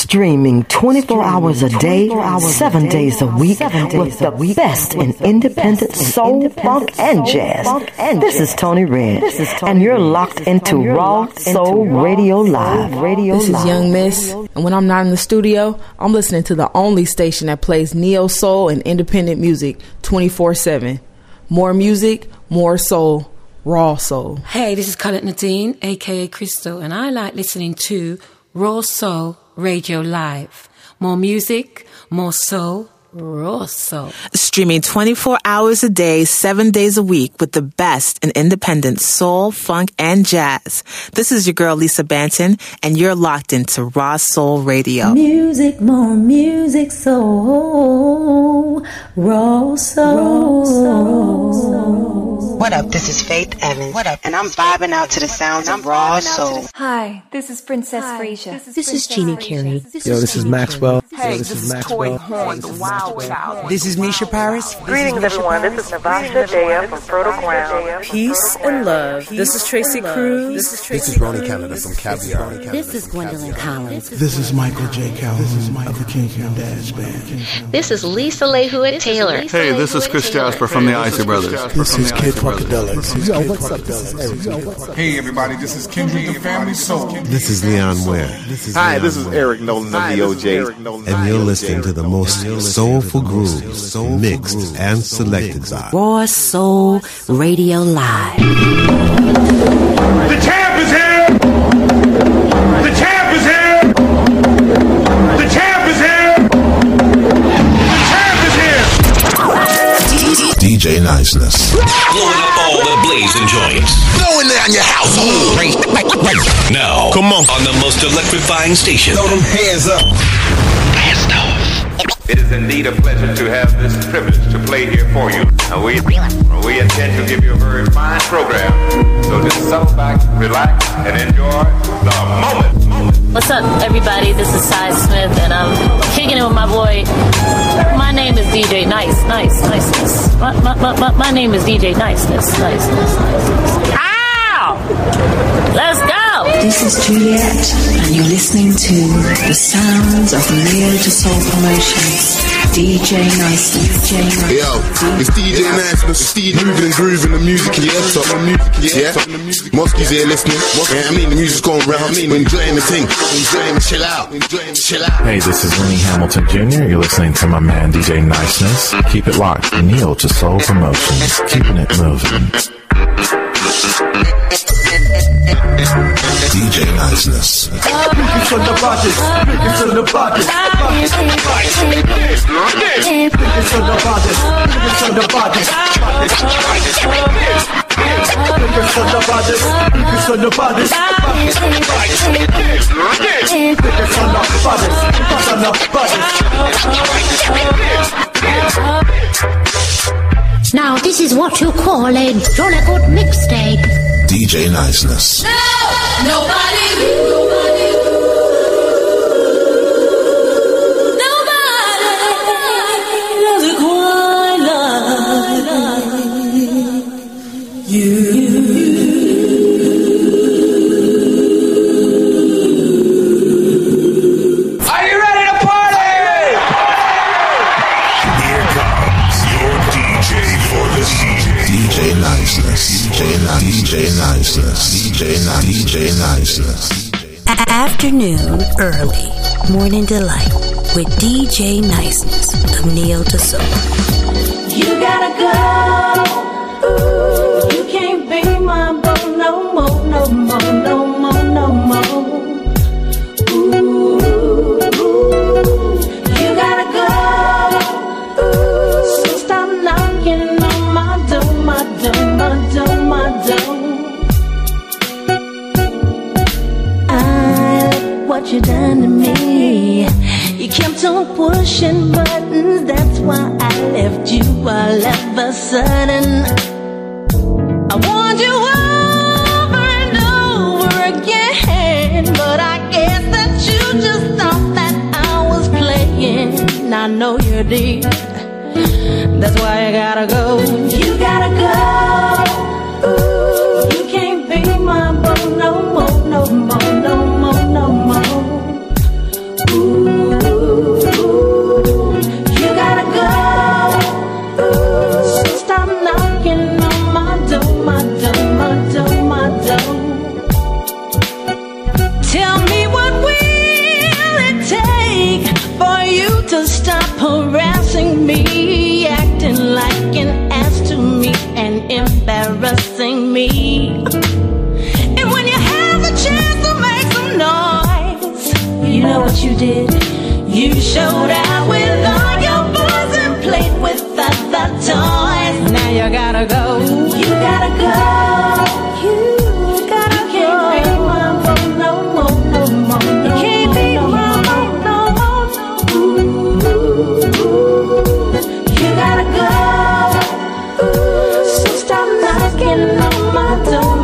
Streaming 24 hours a day, 7 days a week, with the best in independent soul, funk, and jazz. This is Tony Red, and you're locked into Raw Soul Radio Live. This is Young Miss, and when I'm not in the studio, I'm listening to the only station that plays neo soul and independent music 24/7. More music, more soul. Raw Soul. Hey, this is Colette Nadine, aka Crystal, and I like listening to Raw Soul Radio Live. More music, more soul, Raw Soul. Streaming 24 hours a day, 7 days a week with the best in independent soul, funk, and jazz. This is your girl Lisa Banton, and you're locked into Raw Soul Radio. Music, more music, soul, Raw Soul. Raw Soul. What up? This is Faith Evans. What up? And I'm vibing out to the sounds of Raw Soul. Hi, this is Princess Freesia. This is Jeannie Carey. Yo, this is Maxwell. Hey, this is Toy Horn, the Wild Child. This is Misha Paris. Greetings, everyone. This is Navasha Deya from Protocol Ground. Peace and love. This is Tracy Cruz. This is Ronnie Canada from Caviar. This is Gwendolyn Collins. This is Michael J. Cowan of the King and Dash Band. This is Lisa Lehuet Taylor. Hey, this is Chris Jasper from the Isley Brothers. This is K-Pod. Yo, what's up? Hey everybody, this is Kendrick, the Family Soul. This is Leon Ware. Hi, this is Eric Nolan of the OJ. And you're listening to the most soulful grooves, mixed and selected by Raw Soul Radio Live. The champ is here! The champ is here! The champ is here! The champ is here! DJ Niceness. Blowing up all the blazing joints. Blowing down your house. Now, come on the most electrifying station. Throw them hands up. Blast off. It is indeed a pleasure to have this privilege to play here for you. And we intend to give you a very fine program. So just settle back, relax, and enjoy the moment. What's up, everybody? This is Sai Smith, and I'm kicking it with my boy. My name is DJ Niceness. My name is DJ Niceness. Ow! Let's go! This is Juliet, and you're listening to the sounds of Neo to Soul Promotions. DJ Niceness. Yo, it's DJ Niceness. Moving and grooving the music, yeah. So the music, yeah. Mosky's here listening. Yeah, I mean the music's going round. We're enjoying the thing. Enjoying the chill out. Hey, this is Lenny Hamilton Jr. You're listening to my man DJ Niceness. Keep it locked. Neil to Soul Promotions. Keeping it moving. DJ Niceness. Now this is what you call a jolly good mixtape. DJ Niceness. No! Nobody! Nobody loves it quite like you. DJ Niceness. Afternoon early morning delight with DJ Niceness of Neo to Soul. You gotta go. Ooh, you can't be my boo no more. Ooh, you gotta go. Ooh, so stop knocking on my door, my door. What you done to me. You kept on pushing buttons. That's why I left you all of a sudden. I warned you over and over again, but I guess that you just thought that I was playing. I know you did. That's why you gotta go. You gotta go. Ooh, you can't be my boo no more. Ooh. you know what you did. You showed out with all your boys and played with the toys. Now you gotta go. You gotta go. You gotta go. You can't be mama no more, no more. You can't be mama no more, no more. You gotta go. So stop knocking on my door.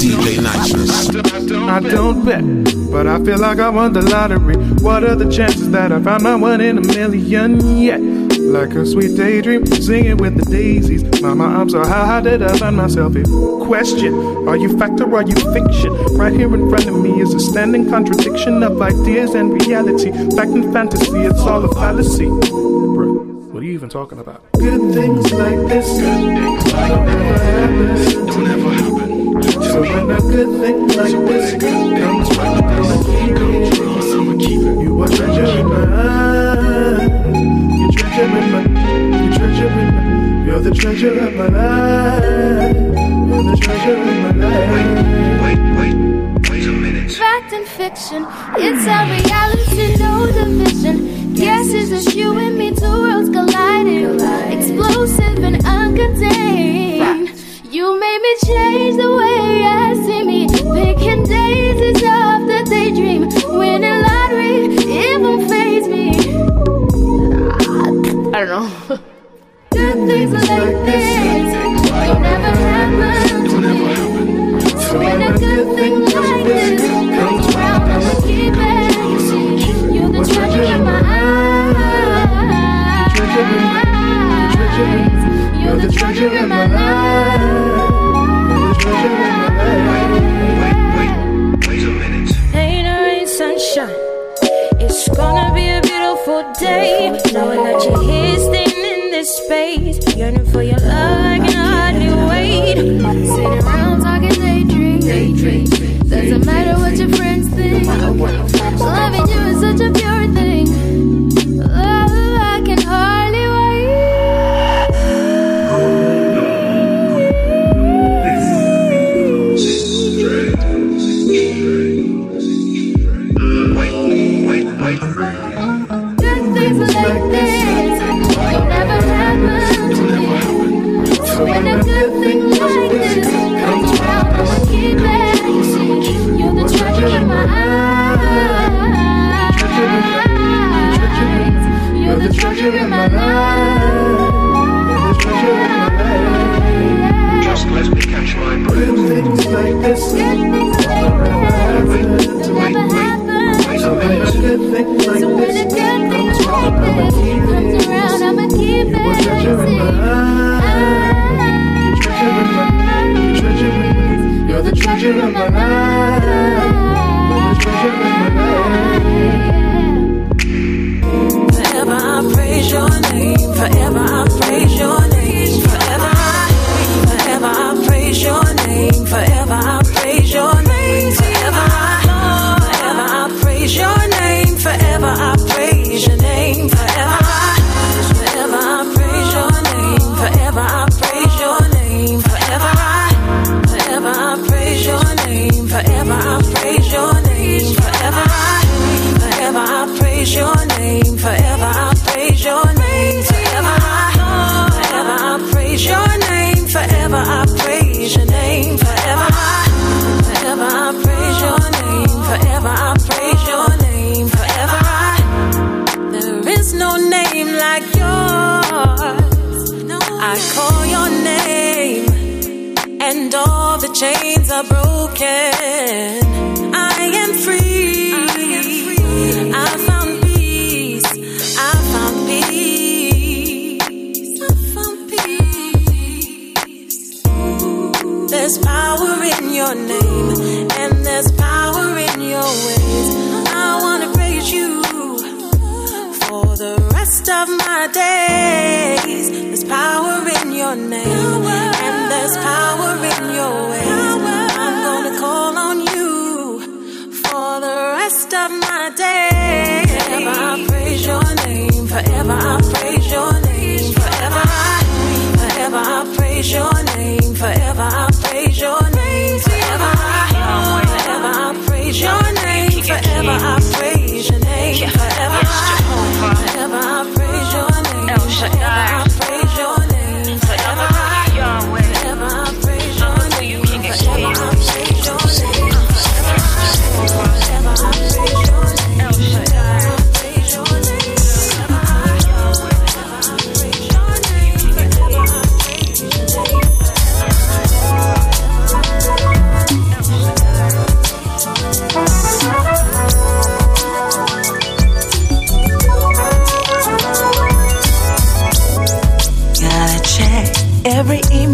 DJ Niceness. I don't bet, but I feel like I won the lottery. What are the chances that I find my one in a million yet? Like a sweet daydream, singing with the daisies. Mama, I'm so high, how did I find myself here? Question, are you fact or are you fiction? Right here in front of me is a standing contradiction of ideas and reality. Fact and fantasy, it's all a fallacy. Bro, what are you even talking about? Good things like this, don't ever happen. So when a good thing like this comes from, I'ma keep it. You are treasure in my eyes. You're the treasure of my life. You're the treasure of my life. Wait a minute. Fact and fiction, it's our reality, no division. Guess is just you and me, two worlds colliding. Explosive and uncontained. You made me change the way I see me. Picking daisies off the daydream. Winning lottery, it won't faze me. I don't know. Good things like this don't ever happen. Don't ever happen. So when a good thing like this comes round, I'ma keep it. You're the treasure in my eyes. You're the treasure in my life. Wait a minute. Ain't no rain, sunshine. It's gonna be a beautiful day, knowing that you're here standing in this space, yearning for your love, I can hardly wait. Sitting around talking daydreams, doesn't matter what your friends think. Loving you is such a pure thing. Love, I can hardly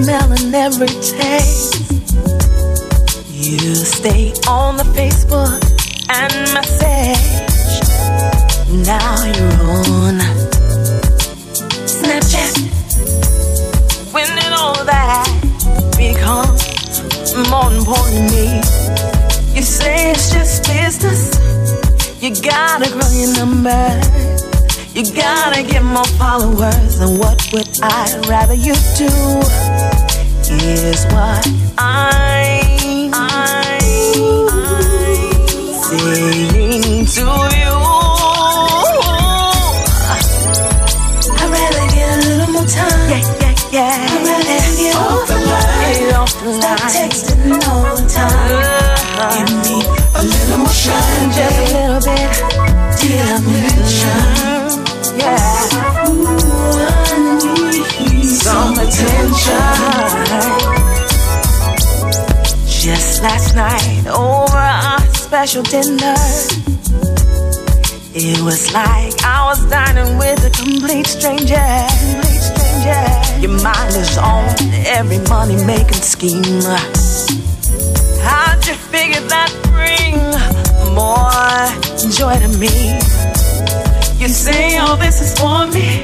smell and every taste. You stay on the Facebook and message. Now you're on Snapchat. When did all that become more important to me? You say it's just business. You gotta grow your number. You gotta get more followers, and what would I rather you do? Here's what I'm saying to you. I'd rather get a little more time. Yeah, yeah, yeah. I'd rather get off the line. Stop texting all the time. Give me a little more shine, just a little bit. Dear me, yeah. Ooh, I need some attention. Just last night over our special dinner, it was like I was dining with a complete stranger. Your mind is on every money making scheme. How'd you figure that bring more joy to me? You say all this is for me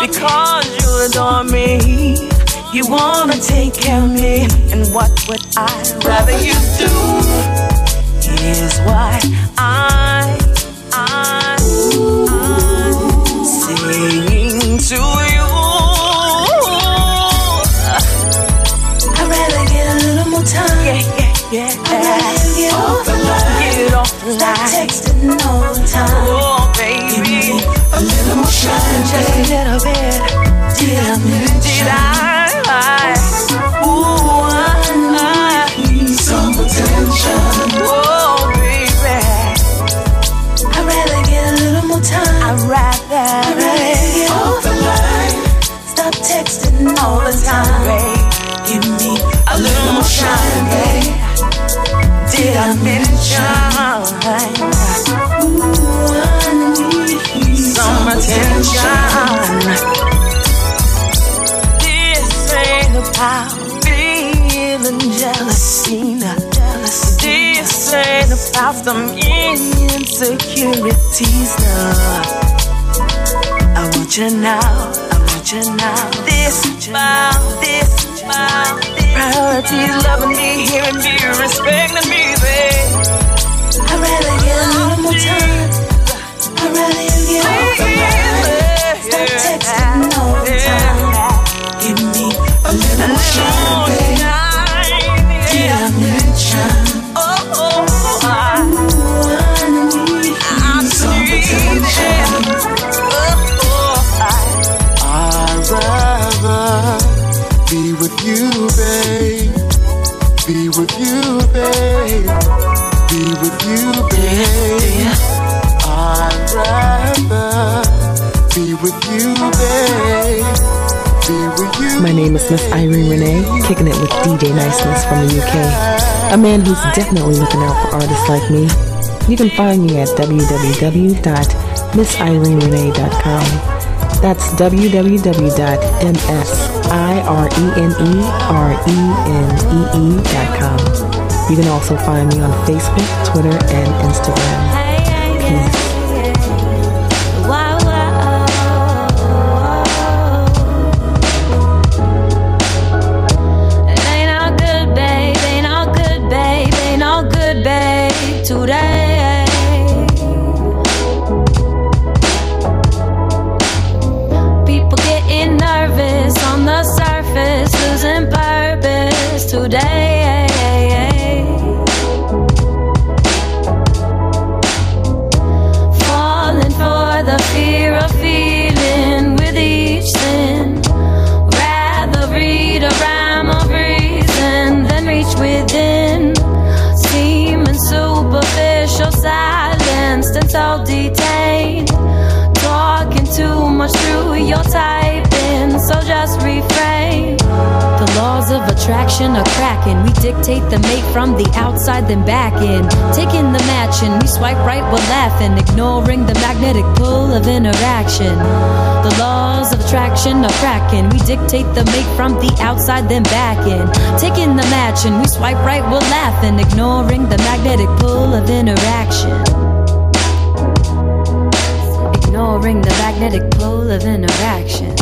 because you adore me. You wanna take care of me, and what would I rather you do? Here's why I'm saying to you. I'd rather get a little more time. Yeah, yeah, yeah. I'd rather get off the line. Get off the line. Stop texting all the time. Oh, a little more shine, just a little bit. Did I? Ooh, I need some attention. Oh, baby, I'd rather get a little more time. I'd rather get off the line. Stop texting all the time, babe. Give me a little more shine, babe. Did I mention? Ooh, some attention. This ain't about feeling jealousy. This ain't about some insecurities. Now I want you now. This priorities, loving me, hearing me, respecting me, babe. I'd rather get a little more time. I'd rather get off the line. Stop texting all the time. Give me a little more shine, babe. Did I mention? I need some attention. I'd rather be with you, babe. Be with you, babe. Be with you, babe. I'd rather be with you, babe. Be with you. My name is Miss Irene Renee, kicking it with DJ Niceness from the UK. A man who's definitely looking out for artists like me. You can find me at www.missirenee.com. That's www.missirenee.com. You can also find me on Facebook, Twitter, and Instagram. Peace. So detained, talking too much through your typing, so just refrain. laws of attraction are cracking. We dictate the mate from the outside, then back in. Taking the match and we swipe right while laughing, ignoring the magnetic pull of interaction. The laws of attraction are cracking. We dictate the mate from the outside, then back in. Taking the match and we swipe right while laughing, ignoring the magnetic pull of interaction. Ignoring the magnetic pull of interaction.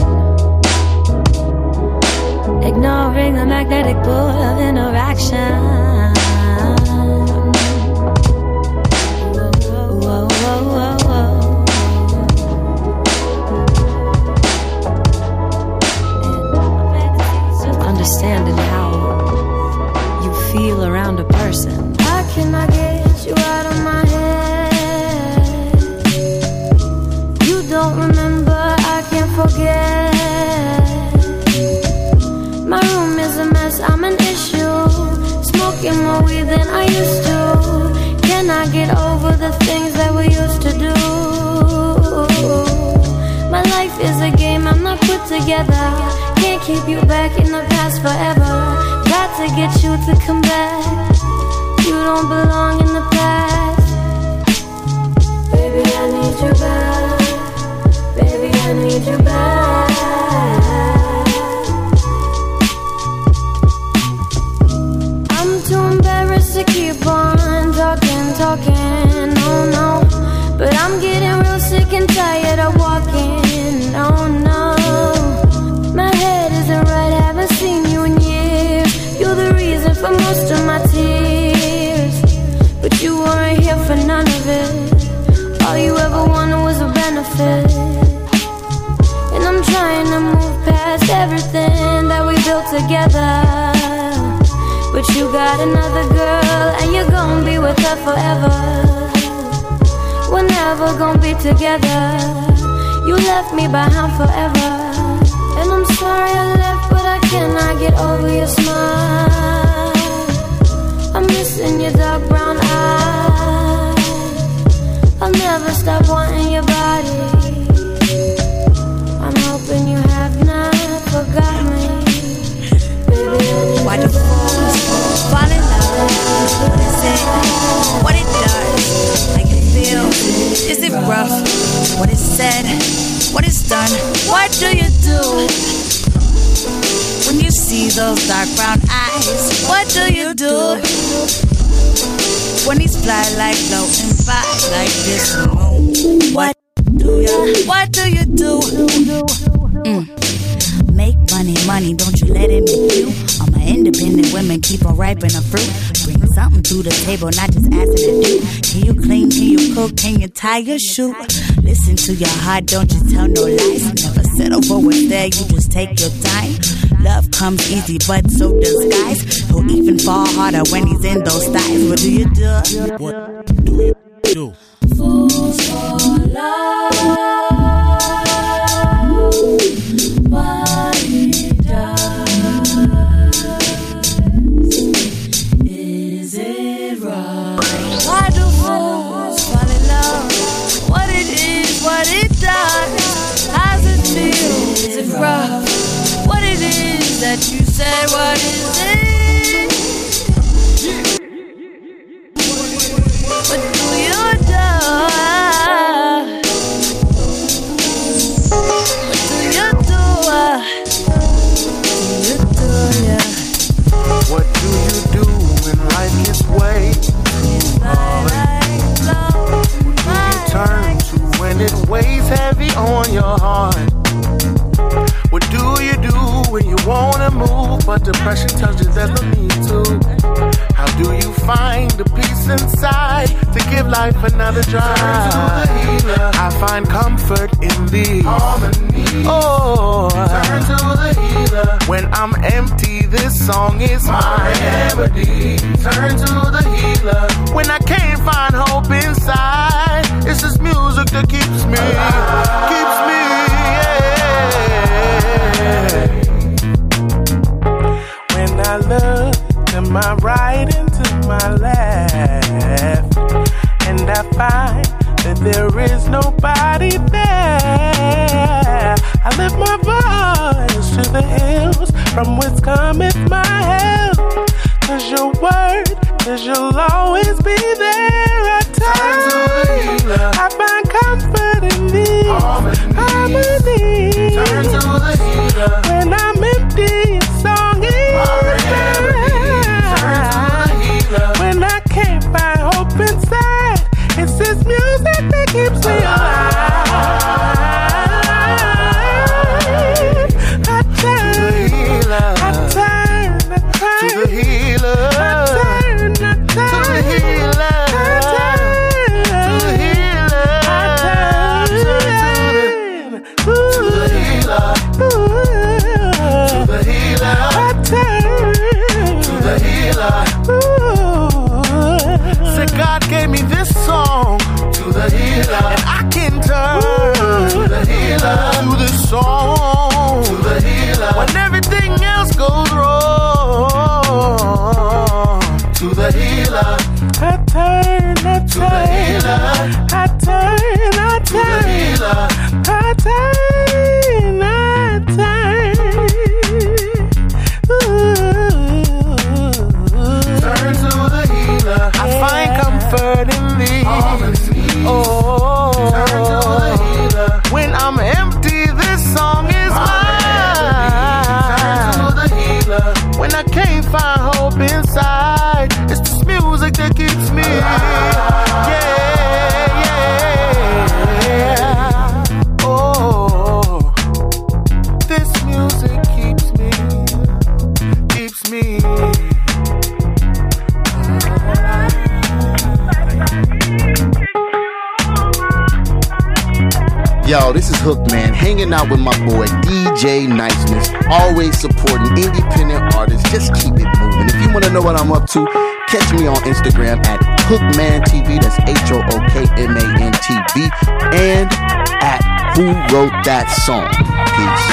Ignoring the magnetic pull of interaction. Whoa, whoa, whoa, whoa. Understanding how you feel around a person. How can I get you out of my head? You don't remember, I can't forget. My room is a mess, I'm an issue. Smoking more weed than I used to. Can I get over the things that we used to do? My life is a game, I'm not put together. Can't keep you back in the past forever. Got to get you to come back. You don't belong in the past. Baby, I need you back. Baby, I need you back. Too embarrassed to keep on talking, oh no. But I'm getting real sick and tired of walking, oh no. My head isn't right, haven't seen you in years. You're the reason for most of my tears, but you weren't here for none of it. All you ever wanted was a benefit, and I'm trying to move past everything that we built together. But you got another girl, and you're gonna be with her forever. We're never gonna be together. You left me behind forever. And I'm sorry I left, but I cannot get over your smile. I'm missing your dark brown eyes. I'll never stop wanting your body. I'm hoping you have not forgot me. Why do fools fall in love? What is it? What it does? Make it feel? Is it rough? What is said? What is done? What do you do when you see those dark brown eyes? What do you do when he's fly like floating by like this moon? What do you? What do you do? Make money, don't you let it make you. All my independent women keep on ripening a fruit. Bring something to the table, not just asking to do. Can you clean, can you cook, can you tie your shoe? Listen to your heart, don't you tell no lies. Never settle for what's there, you just take your time. Love comes easy, but so does guys. He'll even fall harder when he's in those thighs. What do you do? What do you do? Fools for love. Why? What it is that you said, what is it? What do you do? What do you do? What do you do when life gets way? Who do you turn to when it weighs heavy on your heart? What do you do when you wanna move, but depression tells you there's no need to? How do you find the peace inside to give life another try? I find comfort in the harmony. Oh, turn to the healer. When I'm empty, this song is my remedy. Turn to the healer. When I can't find hope inside, it's this music that keeps me, alive. When I look to my right and to my left, and I find that there is nobody there, I lift my voice to the hills. from whence cometh my help. 'Cause your word, 'cause you'll always be there. At times I find comfort in thee. I'm in need. When I'm empty, your song is mine. When I can't find hope inside, it's this music that keeps me alive. I turn. Say God gave me this song to the healer, and I can turn to the healer, to this song to the healer when everything else goes wrong. To the healer, I turn. To the healer, I turn. To the healer, I turn. Ooh. Turn to the healer. I find comfort in thee. Oh, turn to the healer. When I'm empty, this song is mine. Turn to the healer. When I can't find hope inside, it's this music that keeps me alive. Yeah. Yo, this is Hook Man, hanging out with my boy DJ Niceness, always supporting independent artists. Just keep it moving. If you want to know what I'm up to, catch me on Instagram at HookmanTV, that's HOOKMANTV, and at Who Wrote That Song. Peace.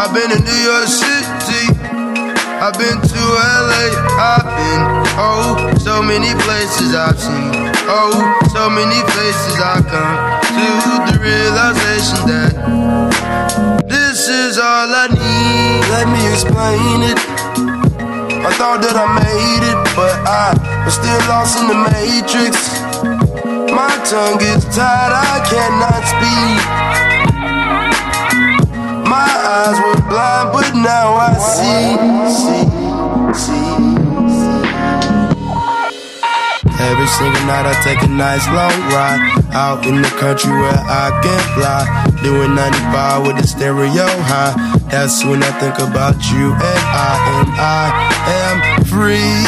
I've been in New York City, I've been to LA, I've been, oh, so many places I've seen, oh, so many places I come to the realization that this is all I need. Let me explain it. I thought that I made it, but I was still lost in the matrix. My tongue is tied, I cannot speak. My eyes were blind, but now I see. Every single night I take a nice long ride out in the country where I can fly, doing 95 with the stereo high. That's when I think about you and I am free.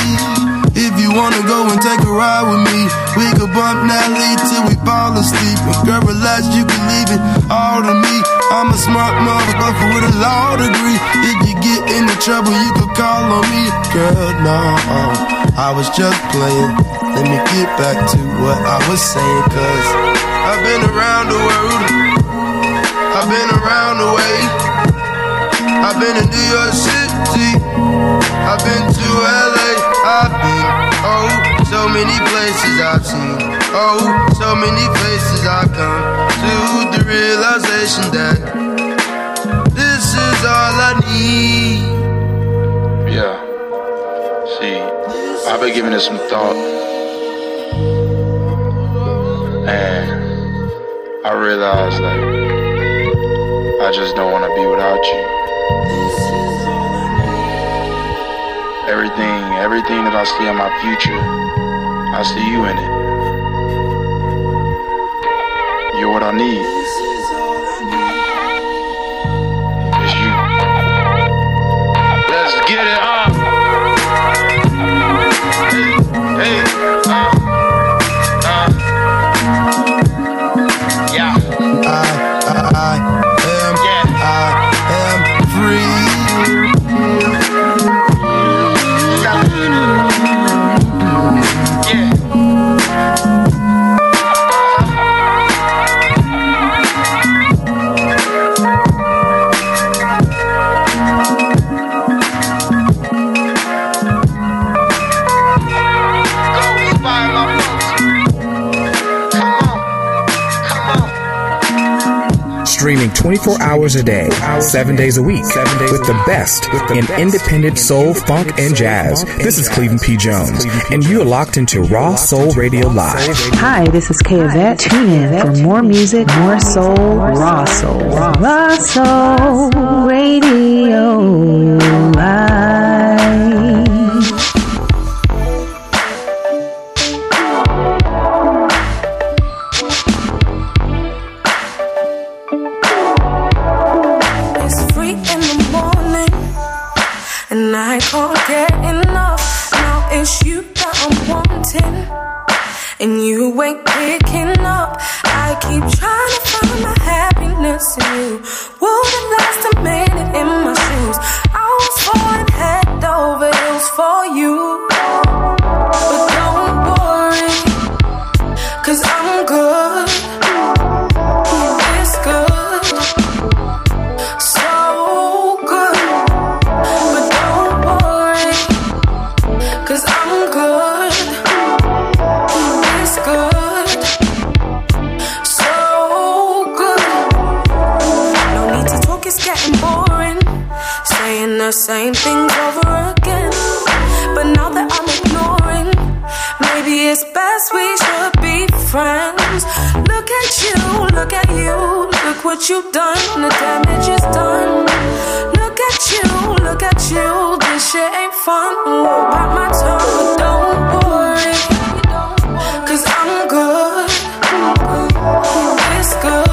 If you wanna go and take a ride with me, we could bump Nelly till we fall asleep. And girl, relax, you can leave it all to me. I'm a smart motherfucker with a law degree. If you get into trouble, you could call on me. Girl, no, I was just playing. Let me get back to what I was saying, 'cause I've been around the world, I've been around the way, I've been in New York City, I've been to LA, I've been, oh, so many places I've seen, oh, so many places I've come to the realization that this is all I need. Yeah, see, I've been giving it some thought, and I realized like I just don't want to be without you. Everything that I see in my future, I see you in it. You're what I need. It's you. Let's get it up. Hey, yeah. I am free. Streaming 24 hours a day, 7 days a week, with the best in independent soul, funk, and jazz. This is Cleveland P. Jones, and you are locked into Raw Soul Radio Live. Hi, this is Kayvette. Tune in for more music, more soul, Raw Soul. Raw Soul Radio Live. I can't get enough. Now it's you that I'm wanting, and you ain't picking up. I keep trying to find my happiness in you. Would have lasted a minute in my shoes. I was falling head over heels for you. But don't worry, 'cause I'm good. It's good. So good. The same things over again, but now that I'm ignoring, maybe it's best we should be friends. Look at you, look at you, look what you've done, the damage is done. Look at you, look at you, this shit ain't fun. Ooh, bite my tongue, but don't worry, 'cause I'm good. It's good.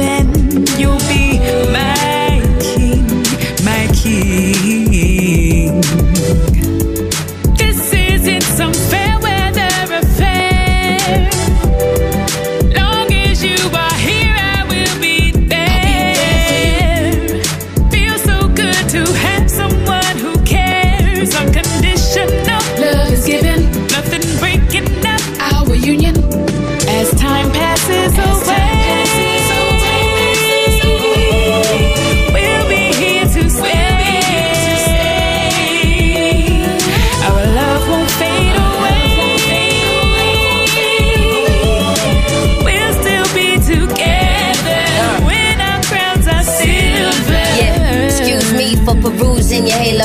Then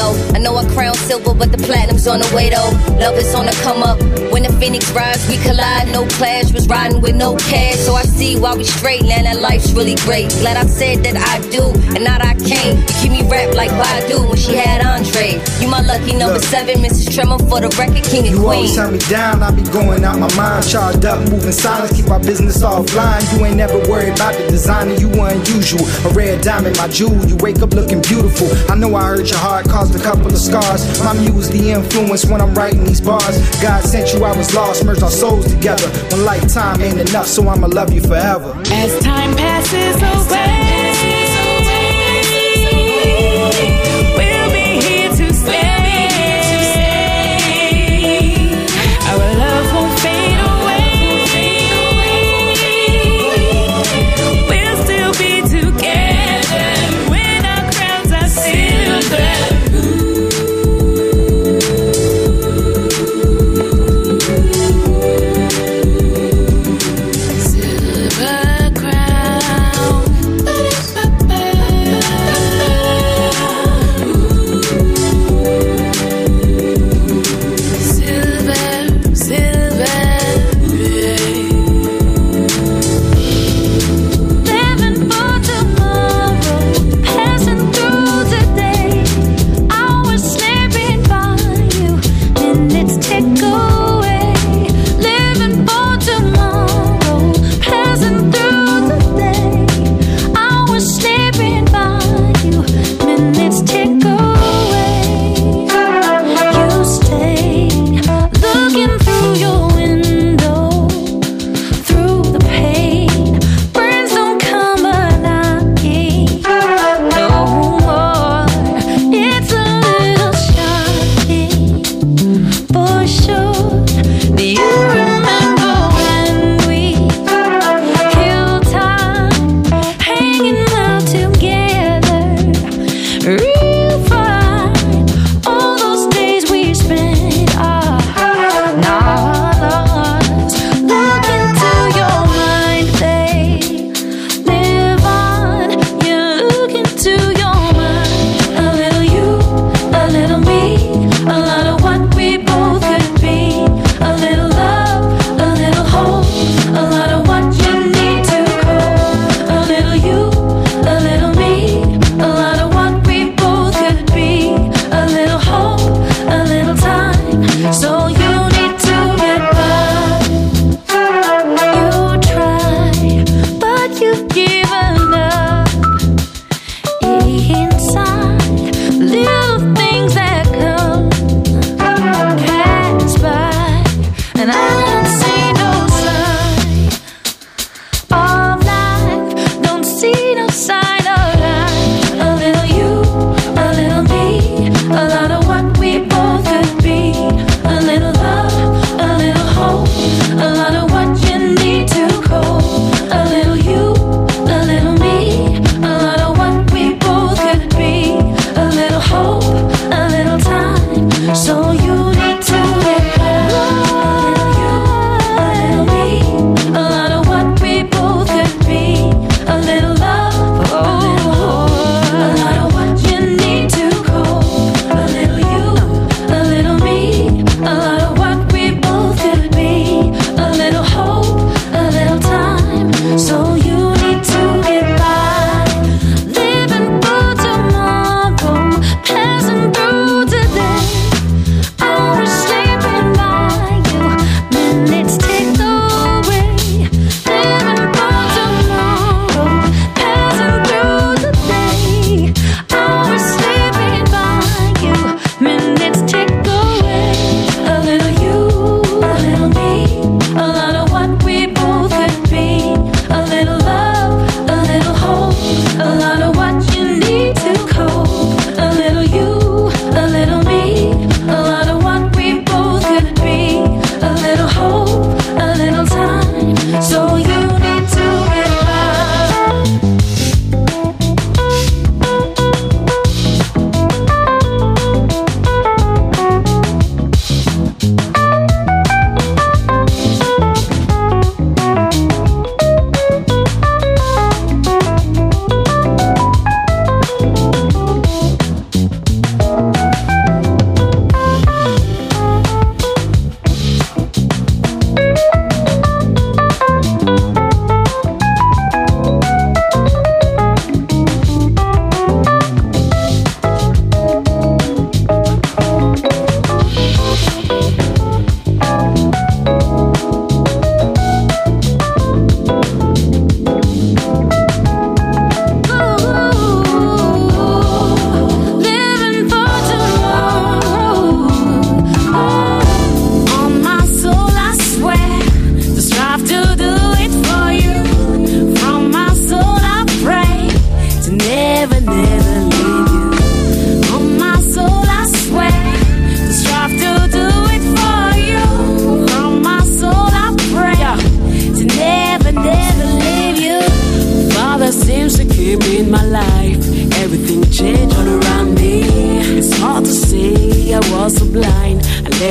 low. I know I crown silver, but the platinum's on the way though. Love is on the come up. When the phoenix rise, we collide. No clash, was riding with no cash. So I see why we straight, man, that life's really great. Glad I said that I do, and not I can't. You keep me wrapped like Badu when she had Andre. You my lucky number 7, Mrs. Tremor for the record, king and queen. You always have me down, I be going out my mind. Charged up, moving silence, keep my business offline. You ain't never worried about the designer, you unusual. A red diamond, my jewel, you wake up looking beautiful. I know I hurt your heart, caused a couple of scars. My muse, the influence when I'm writing these bars. God sent you, I was lost, merged our souls together. One lifetime ain't enough, so I'ma love you forever. As time passes away,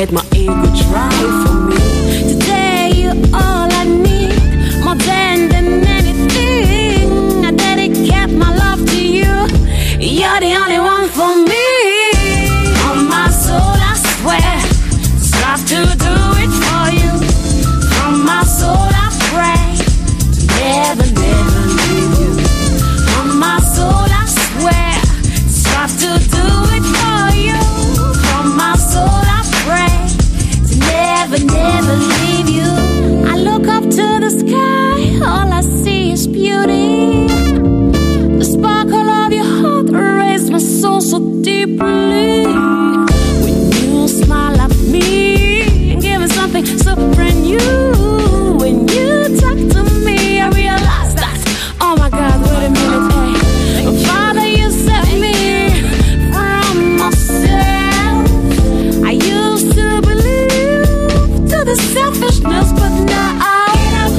let my ego drive for me. Today you're all I need, more than anything. I dedicate my love to you. You're the only one for me. On my soul I swear, strive to do it for you. From my soul I pray, never, never leave you. On my soul I swear, strive to do it for you. From my soul I pray, to never, never leave you. I look up to the sky, all I see is beauty. The sparkle of your heart erased my soul so deeply. When you smile at me and give me something so brand new. When you talk to me, I realize that, oh my God, wait a minute, hey. Father, you set me from myself. I used to believe to the selfishness, but now I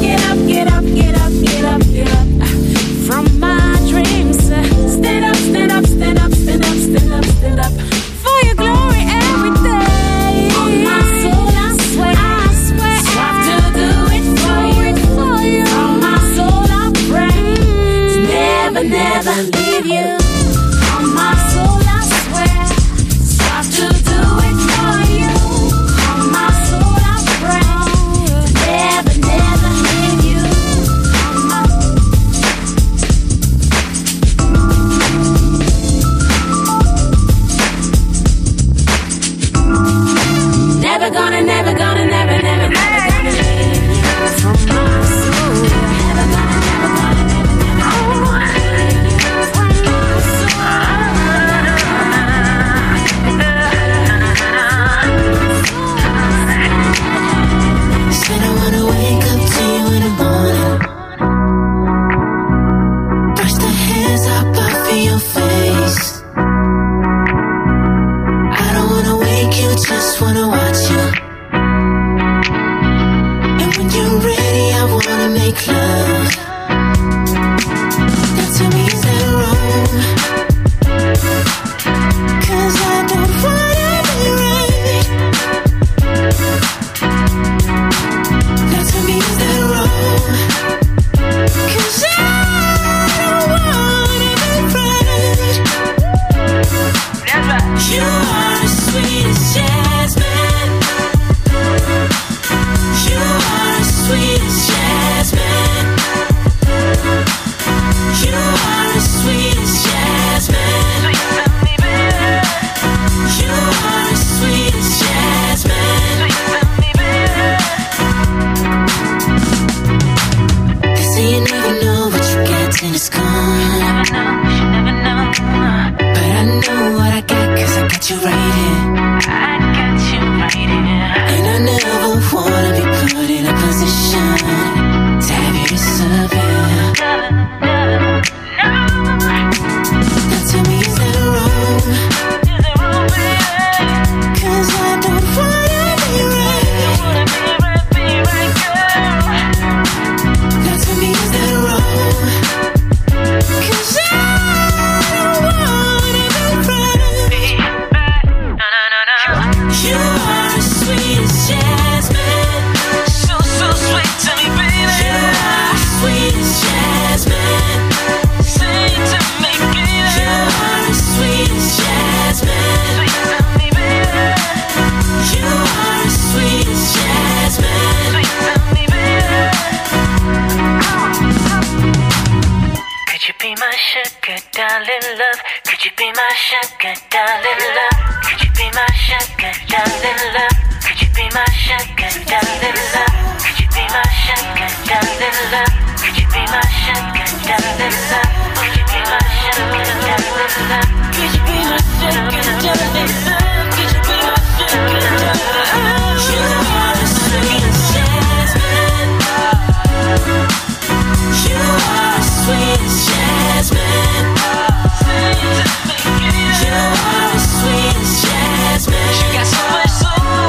get up, get up, get up, get up, get up, get up from my dreams. Stand up, stand up, stand up, stand up, stand up, stand up for your glory every day. On my soul, I swear, strive to do it for you. On my soul, I pray to never, never leave you. On my soul, I swear, strive to do it for you. On my soul, I pray to never, never leave you. On my never gonna, never gonna, never, never, never gonna leave you. From my soul, never gonna, never gonna, never, never gonna leave you. From my soul. Said I wanna wake up to you in the morning. Brush the hairs up off of your face. I don't wanna wake you, just wanna watch you. And when you're ready, I wanna make love. Now tell me, is that wrong? 'Cause I don't wanna be right. Now tell me, is that wrong? 'Cause I don't wanna be right. Never. You are the sweetest jasmine. You are the sweetest jasmine. You are the sweetest jasmine. You are the sweetest jasmine. They say you never know what you get till it's gone. You never know, you never know. But I know what I got 'cause I got you right here. I got you right here. And I never wanna be put in a position to have you disappear. Never, never, never. Now tell me, is that wrong? Is it wrong, baby? 'Cause I don't wanna be right. Wanna be right, girl. Now tell me, is that wrong? 'Cause I don't wanna be right. You are the sweetest jasmine. So, so sweet to me, baby. You are the sweetest jasmine. Say it to me, baby. You are the sweetest jasmine. Sweet to me, baby. You are the sweetest jasmine. Sweet to me, baby. Could you be my sugar, darling, love? Could you be my sugar, darling, love? Could you be my sugar, darling, love? Could you be my sugar, darling, love? Could you be my sugar, darling, love? Could you be my sugar, darling, love? Could you be my sugar, darling, love? Could you be my sugar, darling, love? Could you be my sugar, darling, love? You are the sweetest jasmine. You are the sweetest jasmine. You are the sweetest jasmine. You got so much soul,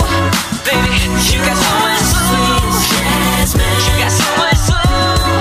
baby. You got so much soul, sweetest jasmine. You got so much soul.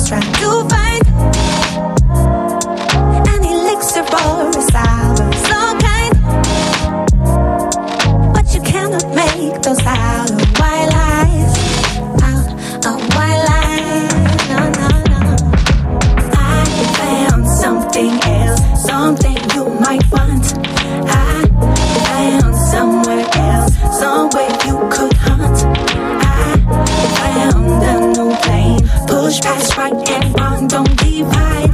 is trying to find an elixir for his hours, so kind, but you cannot make those out of white lies, out of white lies. No, no, no. I found something else, something you might want. I found somewhere else, somewhere you could hunt. Found a new plane, push past right and wrong, don't divide.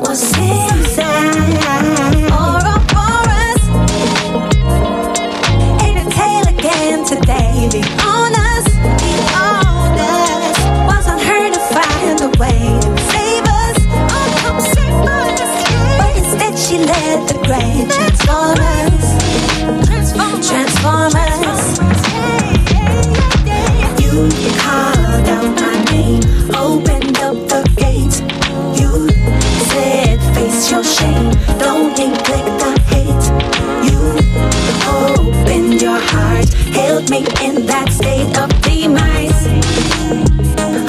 What's inside? Ouroboros, ain't a tale again today. Be on us, be on us. Wasn't her to find a way to save us. Oh, come save us, yeah. But instead she let the grave transform us, transform us. You called out my name, opened up the gates. You said face your shame, don't neglect the hate. You opened your heart, held me in that state of demise,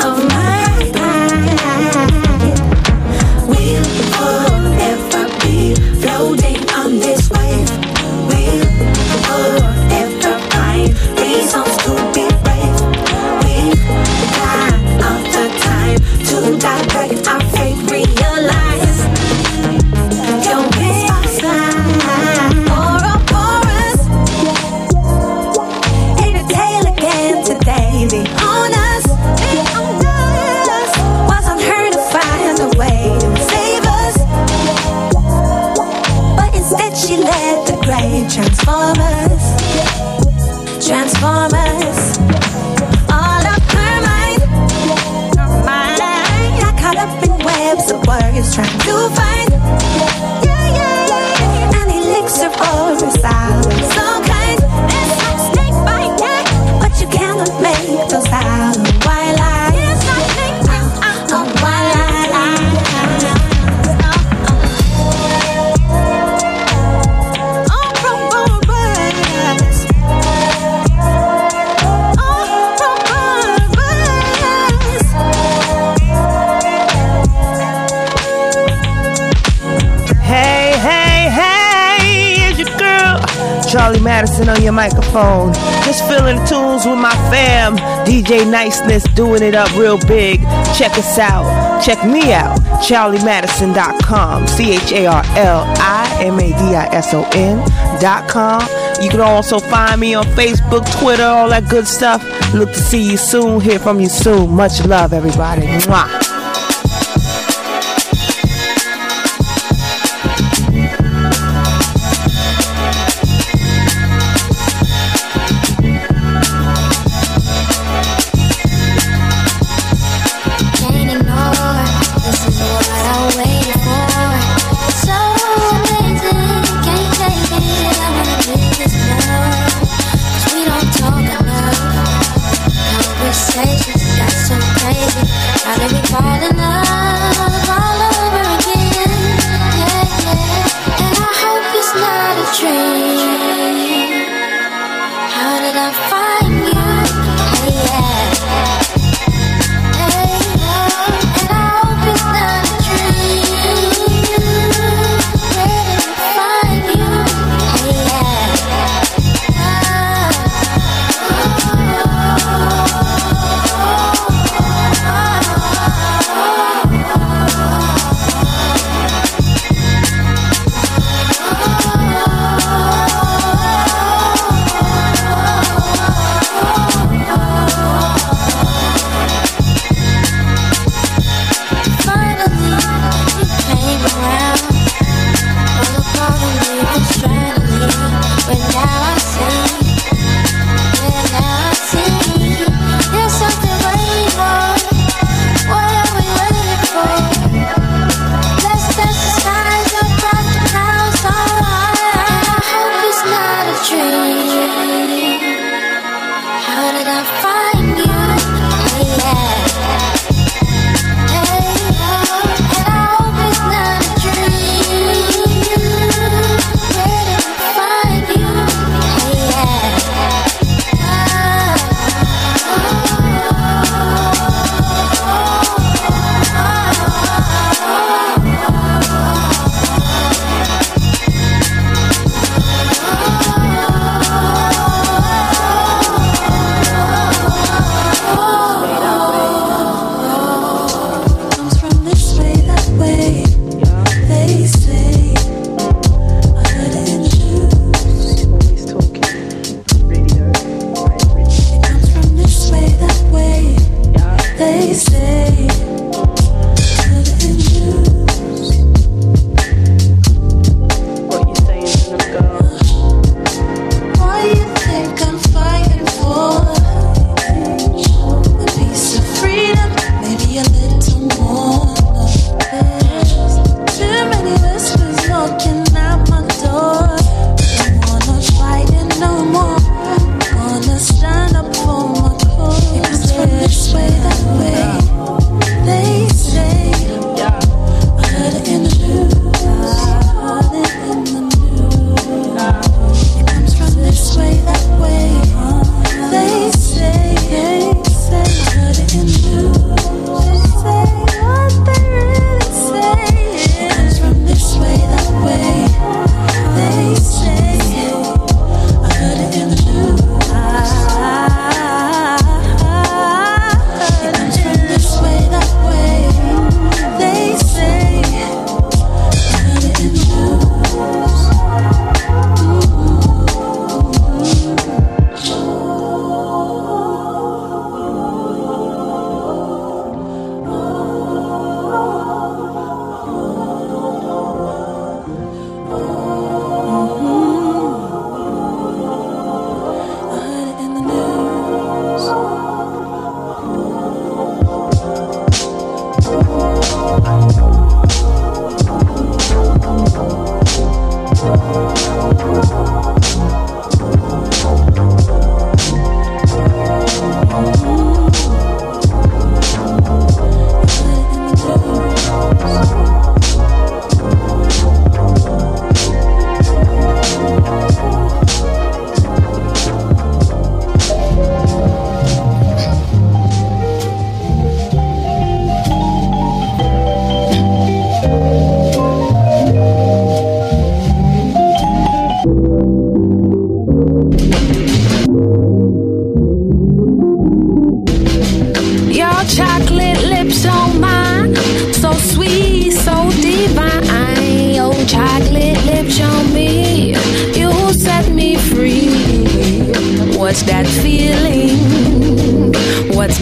of my pride. We'll forever be floating on this wave. We'll forever find reasons to be brave. Of the time to direct our fate, realize your best sign. Ouroboros, ain't a tale again today. Be on us, be on us. Wasn't her to find a way to save us, but instead she let the grave transform us, transform us. Webs of words trying to find, yeah, yeah, yeah, an elixir for his hours, so kind, there's no snake bite, yeah, but you cannot make those out of white lies, there's no snake bite, out of white lies, Charlie Madison on your microphone. Just filling the tunes with my fam. DJ Niceness doing it up real big. Check us out. Check me out. CharlieMadison.com. CharlieMadison.com. You can also find me on Facebook, Twitter, all that good stuff. Look to see you soon. Hear from you soon. Much love, everybody. Mwah.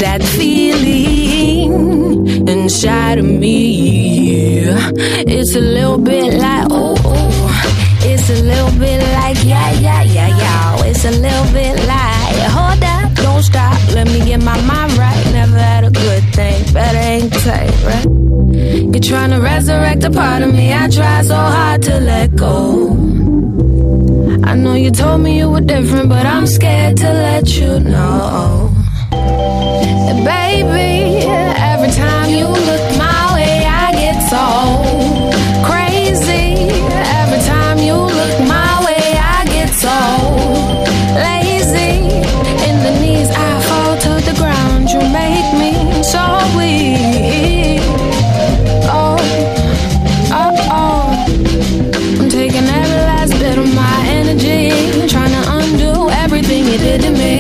that feeling inside of me. It's a little bit like, oh, oh. It's a little bit like, yeah, yeah, yeah, yeah. It's a little bit like, hold up, don't stop. Let me get my mind right. Never had a good thing, but it ain't tight, right? You're trying to resurrect a part of me. I try so hard to let go. I know you told me you were different, but I'm scared to let you know. Baby, every time you look my way, I get so crazy. Every time you look my way, I get so lazy. In the knees, I fall to the ground. You make me so weak. Oh, oh, oh. I'm taking every last bit of my trying to undo everything you did to me.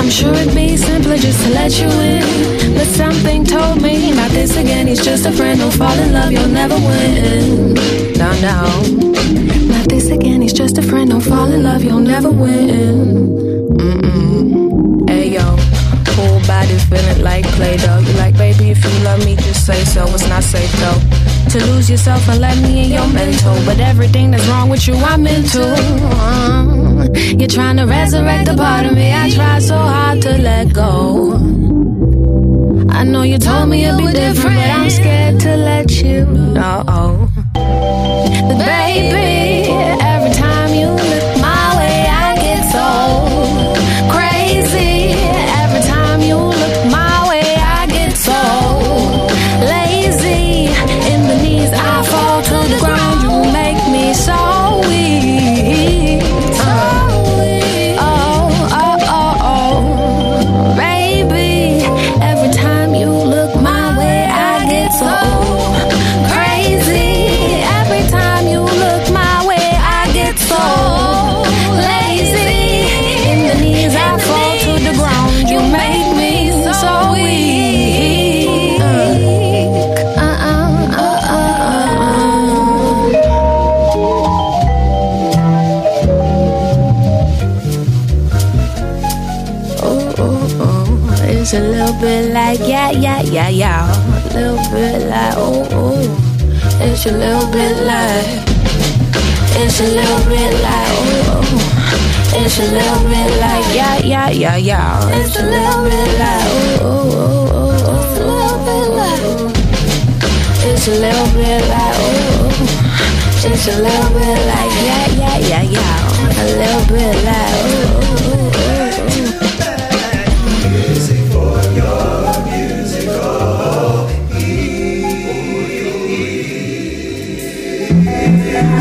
I'm sure it'd be simpler just to let you in, but something told me not this again. He's just a friend, don't fall in love, you'll never win. No, no. Not this again, he's just a friend, don't fall in love, you'll never win. Mm-mm. Ayo. Whole body feeling like Play-Doh. You like, baby, if you love me, just say so. It's not safe, though, to lose yourself and let me in your mental. But everything that's wrong with you, I'm into. You're trying to resurrect a part of me. I try so hard to let go. I know you told me you'd be different, but I'm scared to let you know. Baby, every time you look my way, I get so crazy. Every time you look my way, I get so lazy. In the knees, I fall to the ground. You make me so weak. Oh, oh, oh, oh. Baby, every time you look my way, I get so crazy. Every time you look my way, I get so lazy. In the knees, I fall to the ground. You make me so weak. It's a little bit like yeah, yeah, yeah, yeah. A little bit like oh, oh. It's a little bit like. It's a little bit like oh, oh. It's a little bit like yeah, yeah, yeah, yeah. It's a little bit like oh, oh, oh, oh. It's a little bit like. It's a little bit like oh, oh. It's a little bit like yeah, yeah, yeah, yeah. A little bit like oh, oh, oh. Music for your musical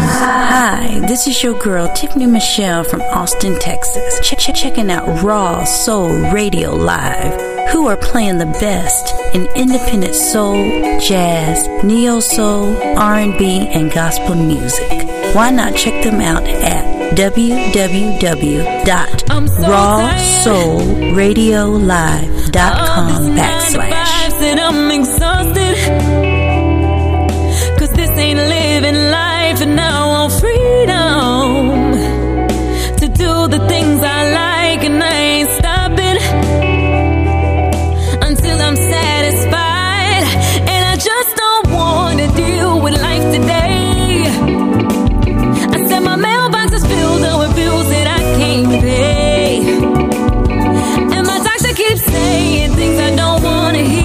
Hi, this is your girl Tiffany Michelle from Austin, Texas. Checking out Raw Soul Radio Live, who are playing the best in independent soul, jazz, neo soul, R&B, and gospel music. Why not check them out at www.rawsoulradiolive.com/. And I'm exhausted, 'cause this ain't living life. And now I'm freedom to do the things I like, and I ain't stopping until I'm satisfied. And I just don't want to deal with life today. I said my mailbox is filled up with bills that I can't pay, and my doctor keeps saying things I don't want to hear,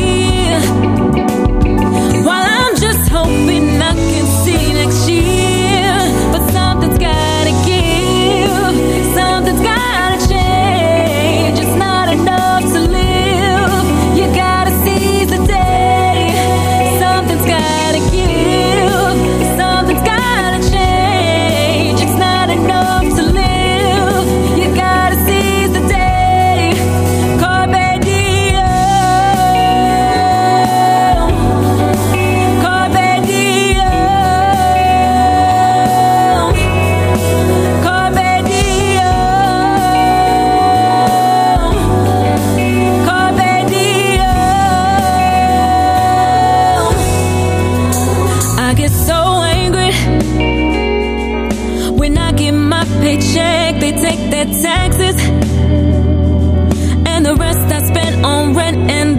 while I'm just hoping I can see next year. Taxes and the rest I spent on rent and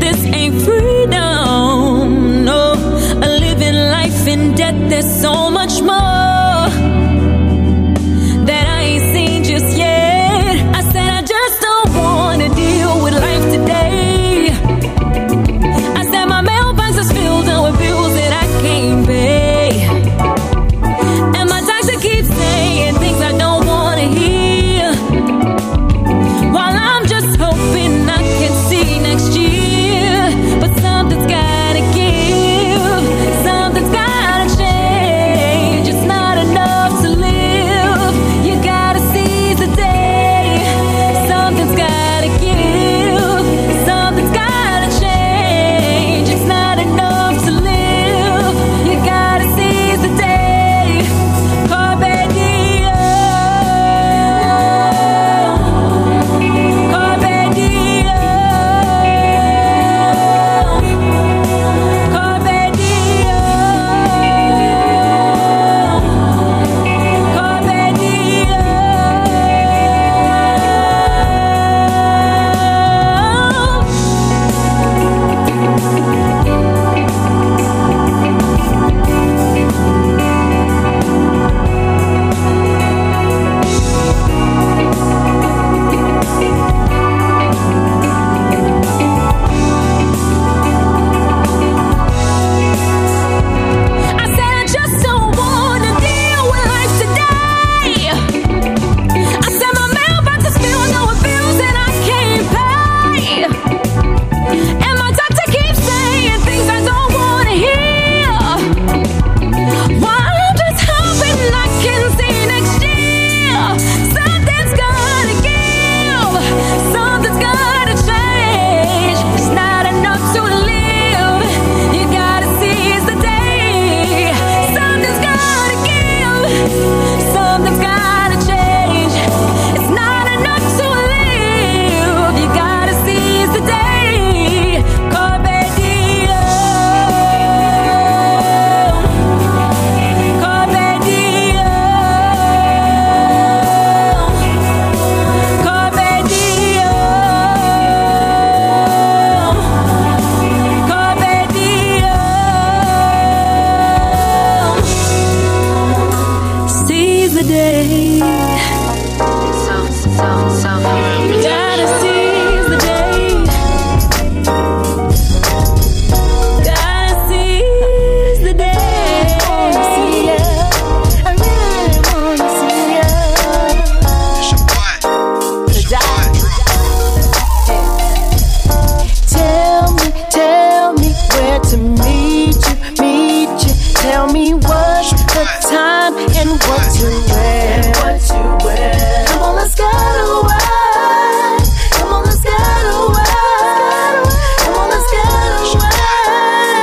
what you wear. And what you wear. Come on, let's get away. Come on, let's get away. Come on, let's get away.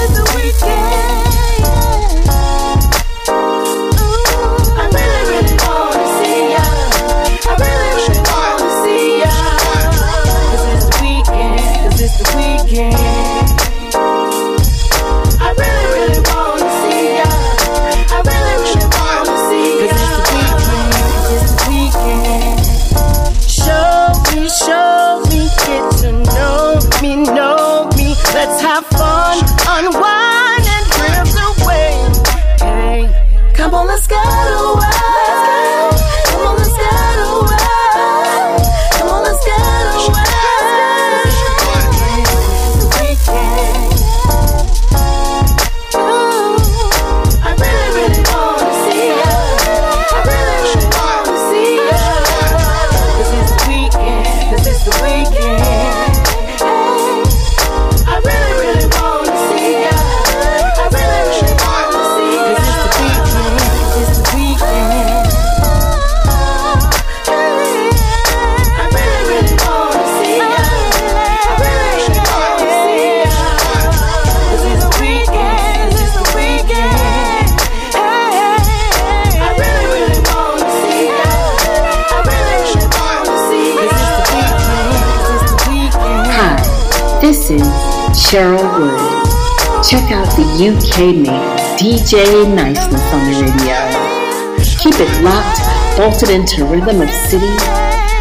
It's the weekend. Ooh, I really, really wanna see ya. I really, really wanna see ya. 'Cause it's the weekend. 'Cause it's the weekend. Cheryl Wood. Check out the UK mate DJ Niceness on the radio. Keep it locked, bolted into Rhythm of City.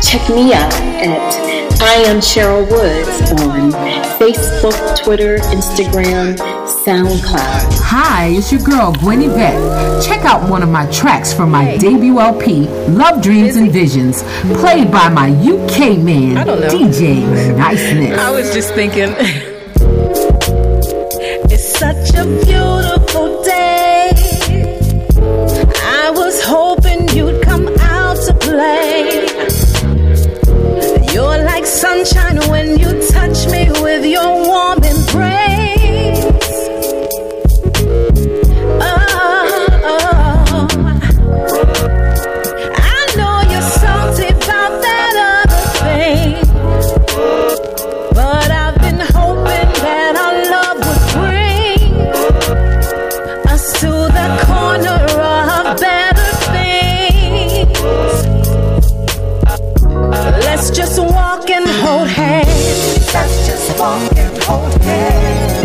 Check me out at I Am Cheryl Woods on Facebook, Twitter, Instagram, SoundCloud. Hi, it's your girl Gwenivette. Check out one of my tracks from my debut LP, Love Dreams and Visions, played by my UK man DJ Niceness. I was just thinking. Such a beautiful day. I was hoping you'd come out to play. You're like sunshine when you touch me with your warm embrace. Oh, I know you're salty about that other thing, but I've been hoping that our love would to the corner of better things. Let's just walk and hold hands. Let's just walk and hold hands.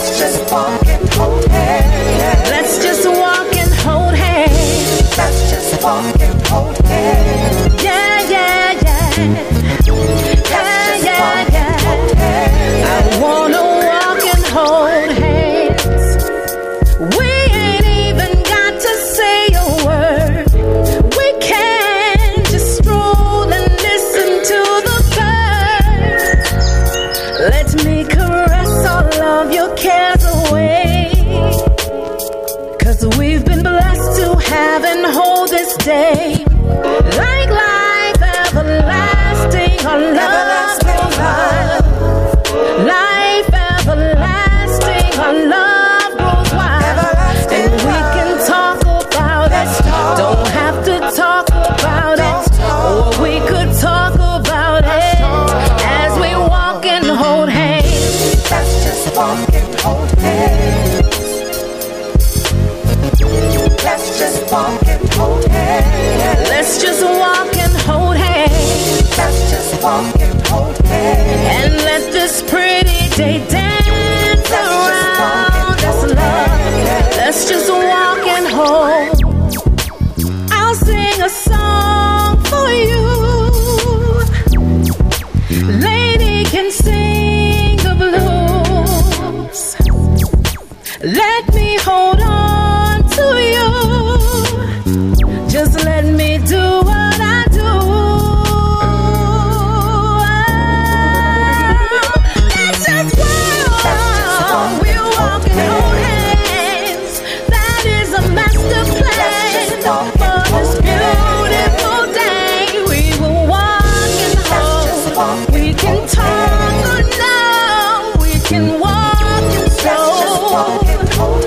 Let's just walk and hold hands. Let's just walk and hold hands. Let's just walk and hold hands. Yeah, yeah, yeah. Yeah, yeah, yeah. I wanna walk and hold hands. Day. Like life everlasting, our love will wild. Life everlasting, our love grows wild. And we can talk about it. Don't have to talk about it. Or we could talk about it as we walk and hold hands. Let's just walk and hold hands. Let's just walk. Let's just walk and hold hands. Let's just walk and hold hands. And let this pretty day dance around us, love. Let's just walk and hold. I'll sing a song for you. Lady can sing the blues. Let me hold on. Just let me do what I do. Let's just walk. We'll walk and hold hands. That is a master plan for this beautiful day. We will walk and hold. We can talk or no. We can walk and slow.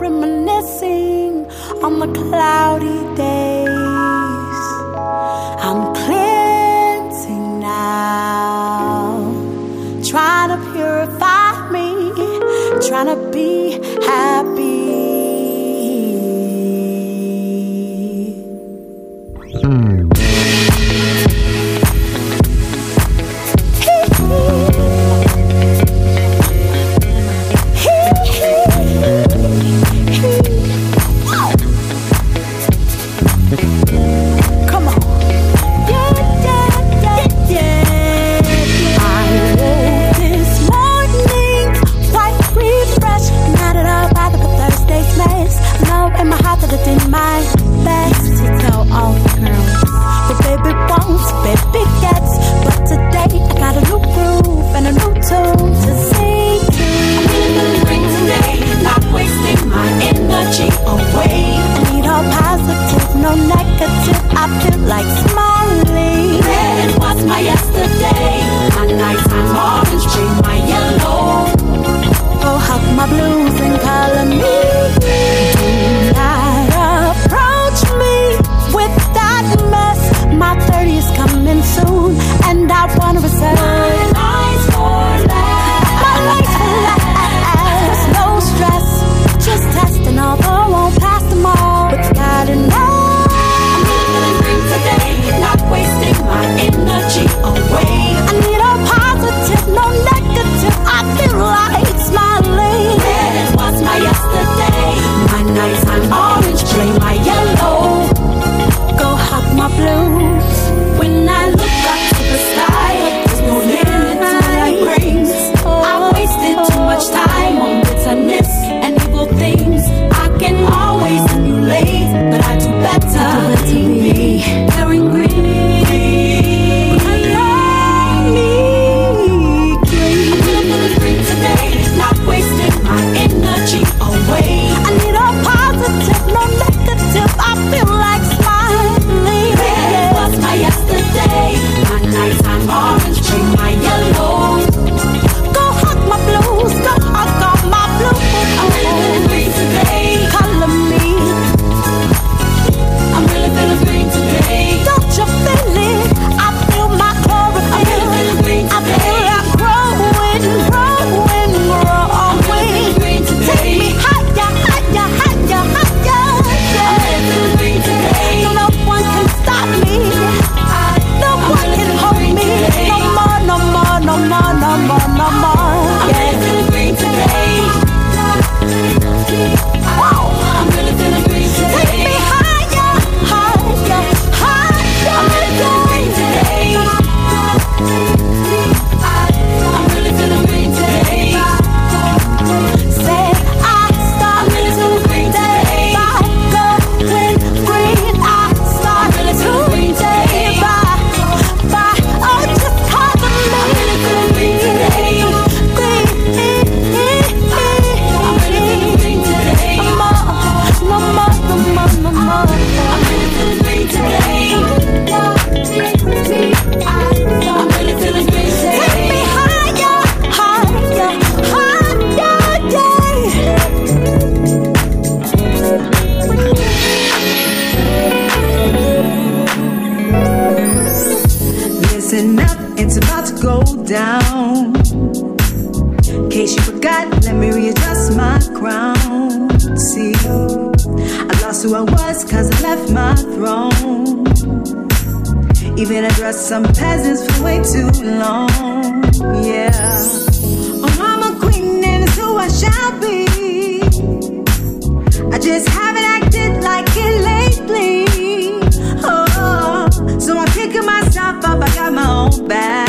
reminiscing on the cloudy days. I'm cleansing now, trying to purify me, trying to be happy. In my best, it's all girls. But baby wants, baby gets. But today I got a new groove and a new tune to sing to. I'm in the ring today, not wasting my energy away. I need all positive, no negative. I feel like smiling. Red was my yesterday, my nighttime orange dream, my yellow. Oh, hug my blues and color me. My 30 is coming soon, and I want to reserve my nights for last. My nights for last. No stress, just testing all, I won't pass them all. But got enough. I'm living in today, not wasting my energy away. I need all positive, no negative. I feel like smiling. Red was my yesterday. My nights, I'm orange, gray, my yellow. Go hug my blues. When I look up to the sky, there's no limit to my brains. I've wasted too much time on bitterness and evil things. I can always emulate, but I do better to be wearing green. Let me green. I'm living green today, not wasting my energy away. I need all positive, no negative. I feel like yesterday, my nights, I'm orange, dream, my yellow. Go hug my blues, go my blues. I'm really feeling green today. Color me. I'm really feeling green today. Don't you feel it? I feel my chlorophyll. I'm really feeling green today. I feel I'm growing. I'm really feeling green today. Take me higher, higher, higher, higher. I'm really feeling green today. No one can stop me. I'm really feeling green today. Wow. I'm really feeling green today. Take me higher, higher, higher. I'm really feeling green today. I'm really feeling green today. Say I start. I'm really feeling green today. I go green, green. I start. I'm really feeling green today. Bye, oh, just cover me. I'm really feeling green today. Down. In case you forgot, let me readjust my crown. See, I lost who I was cause I left my throne. Even I dressed some peasants for way too long. Yeah. Oh, I'm a queen and it's who I shall be. I just haven't acted like it lately. Oh, so I'm picking myself up, I got my own back.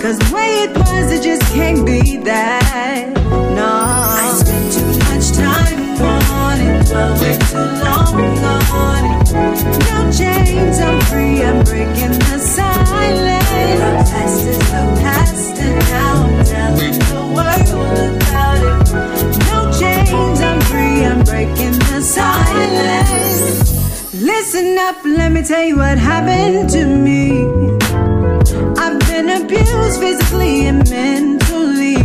Cause the way it was, it just can't be that, no. I spent too much time on it, but way too long on it. No chains, I'm free, I'm breaking the silence. The past is the past, and now I'm telling the world about it. No chains, I'm free, I'm breaking the silence. Listen up, let me tell you what happened to me. I've been abused physically and mentally,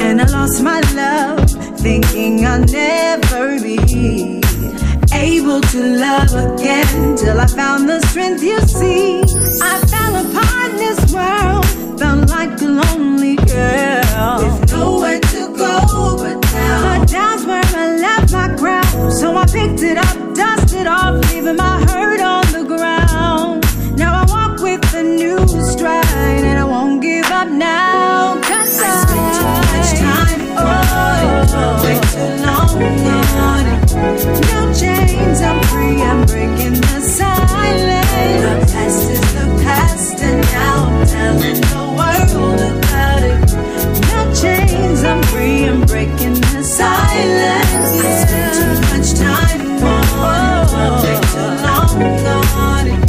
and I lost my love thinking I'll never be able to love again till I found the strength you see. I fell upon this world, felt like a lonely girl with nowhere to go but down. But down's where I left my crown, so I picked it up, dusted it off, leaving my hurt on the ground. Now I walk with a new stride, and I won't give up now. Cause I spent too much time on it, way too long on it. No chains, I'm free, I'm breaking the silence. The past is the past, and now I'm telling the world about it. No chains, I'm free, I'm breaking the silence. I spent too much time on it, too long on it.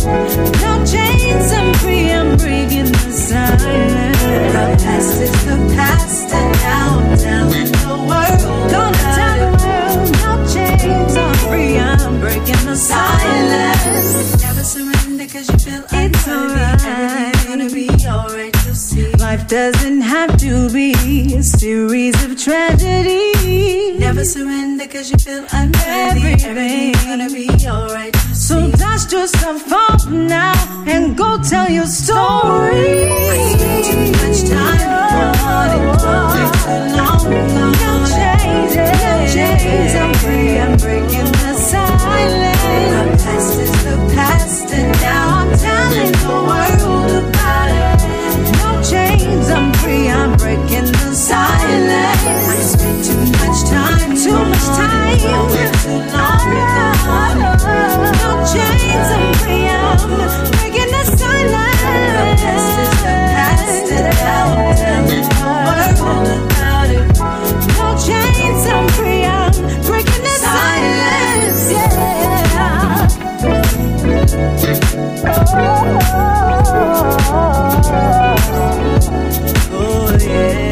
No chains, I'm free, I'm breaking the silence. The past is the past, and now I'm telling the world about it. Chains are free, I'm breaking the silence. Never surrender cause you feel it's alright. Everything's gonna be alright, you'll see. Life doesn't have to be a series of tragedies. Never surrender cause you feel unworthy. Everything's gonna be alright, you'll see. So dust yourself off now and go tell your story. I spent too much time on it, too long on it. No chains, I'm free, I'm breaking the silence. The past is the past, and now I'm telling the world about it. No chains, I'm free, I'm breaking the silence. I spent too much time, too long on it. No chains, I'm free, I'm breaking the silence. The past is the past, and now I'm telling the world about it. Chains, I'm free, I'm breaking the silence, yeah. Oh, yeah.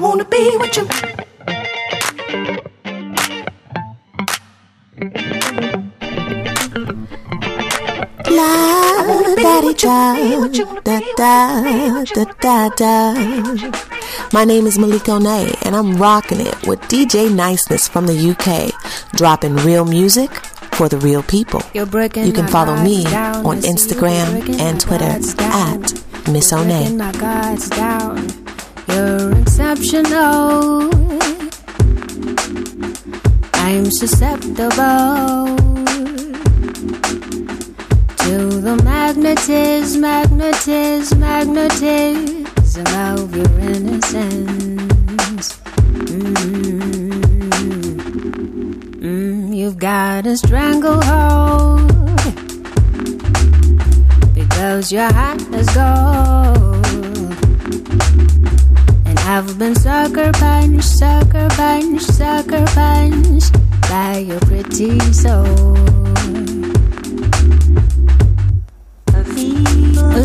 I wanna be with you. Love, daddy, my name is Malika O'Neill, and I'm rocking it with DJ Niceness from the UK, dropping real music for the real people. You can follow me on Instagram and Twitter at Miss O'Neill. You're exceptional. I'm susceptible to the magnetism of your innocence. You've got a stranglehold because your heart is gold. And I've been sucker punched by your pretty soul. A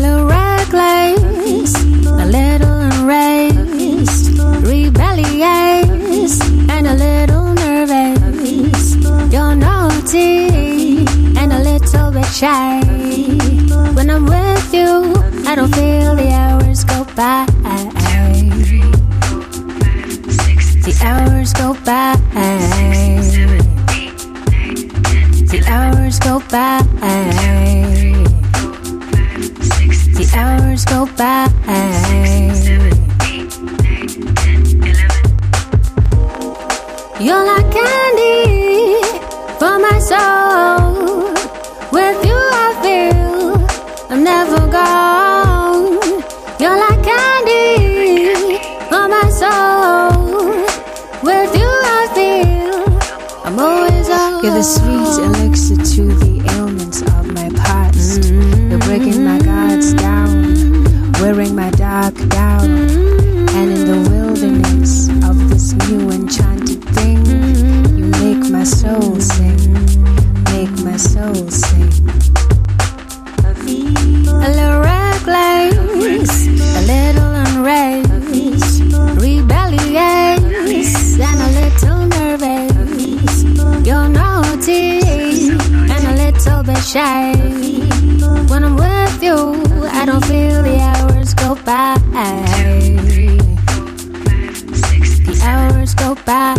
little reckless, a little enraged, rebellious, and a little nervous. You're naughty and a little bit shy. When I'm with you, I don't feel the hours go by. The hours go by. The hours go by. The hours go by. 6, 7, 8, 9, 10, 11. You're like candy for my soul. With you I feel I'm never gone. You're like candy for my soul. With you I feel I'm always on. You're the sweet elixir to the ailments of my past. You're breaking my guards down, wearing my dark down, and in the wilderness of this new enchanted thing, you make my soul sing, make my soul sing. A little reckless, a little enraged, rebellious, and a little nervous. You're naughty and a little bit shy. When I'm with you, I don't feel the hours go by. The hours go by.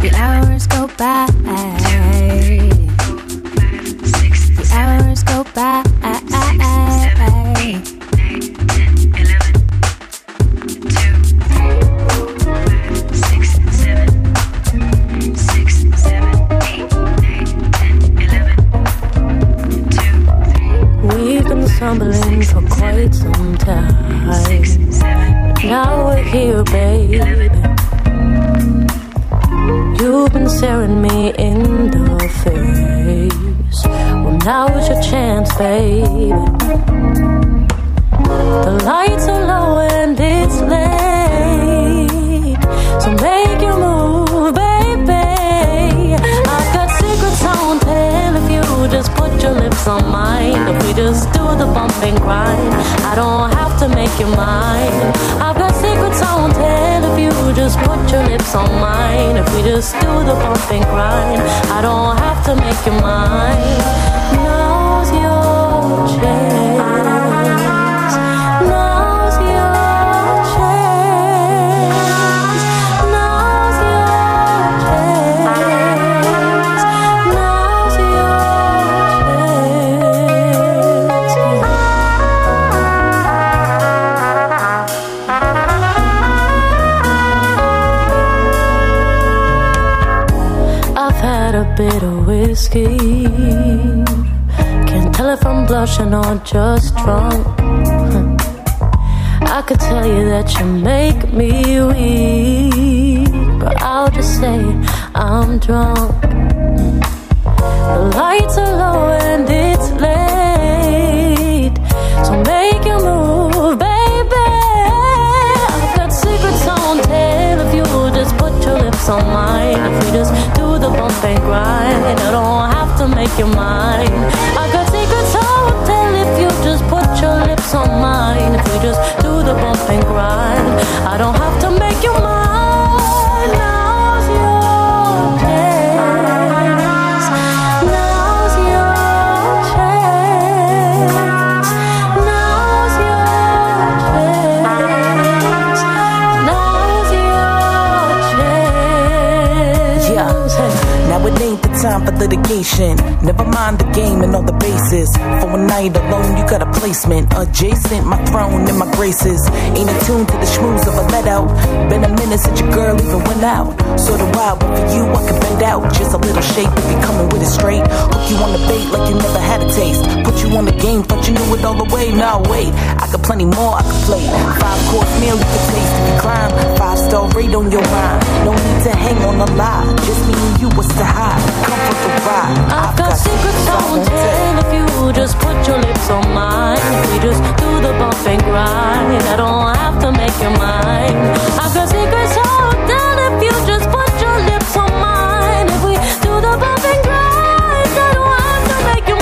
The hours go by. The hours go by. Tumbling for quite some time. 6, 7, 8, now we're here, babe. 11. You've been staring me in the face. Well, now is your chance, babe. The lights are low and it's late, so make your move, baby. I've got secrets on tell if you just put your lips on mine. If we just do the bump and grind, I don't have to make you mine. I've got secrets on tell if you just put your lips on mine. If we just do the bump and grind, I don't have to make you mine. Now's your chance. Now's your chance. Now's your chance. Bit of whiskey, can't tell if I'm blushing or just drunk. I could tell you that you make me weak, but I'll just say I'm drunk. The lights are low and it's late, so make your move, baby. I've got secrets on tell if you just put your lips on mine. If you just the bump and grind, I don't have to make you mine. I got secrets I will tell if you just put your lips what's on mine. If we just do the bump and grind, I don't have to make you mine. Now's your chance. Now's your chance. Now's your chance. Now's your chance. Yeah. Now it ain't the time for litigation. Never mind the game and all the bases. For a night alone, you got a placement adjacent, my throne and my graces. Ain't attuned to the schmooze of a let out. Been a minute since your girl even went out. So do I, but for you, I can bend out. Just a little shape if you're coming with it straight. Hook you on the bait like you never had a taste. Put you on the game, thought you knew it all the way. Now wait, I got plenty more I can play. 5-course meal you can taste if you climb. 5-star rate on your mind. No need to hang on a lie. Just me and you, what's the high? Come for the ride. I've got secrets I won't tell. If you just put your lips on mine, we just do the bump and grind. I don't have to make your mind. I've got secrets I won't tell. If you just put your lips on mine, if we do the bump and grind, I don't have to make your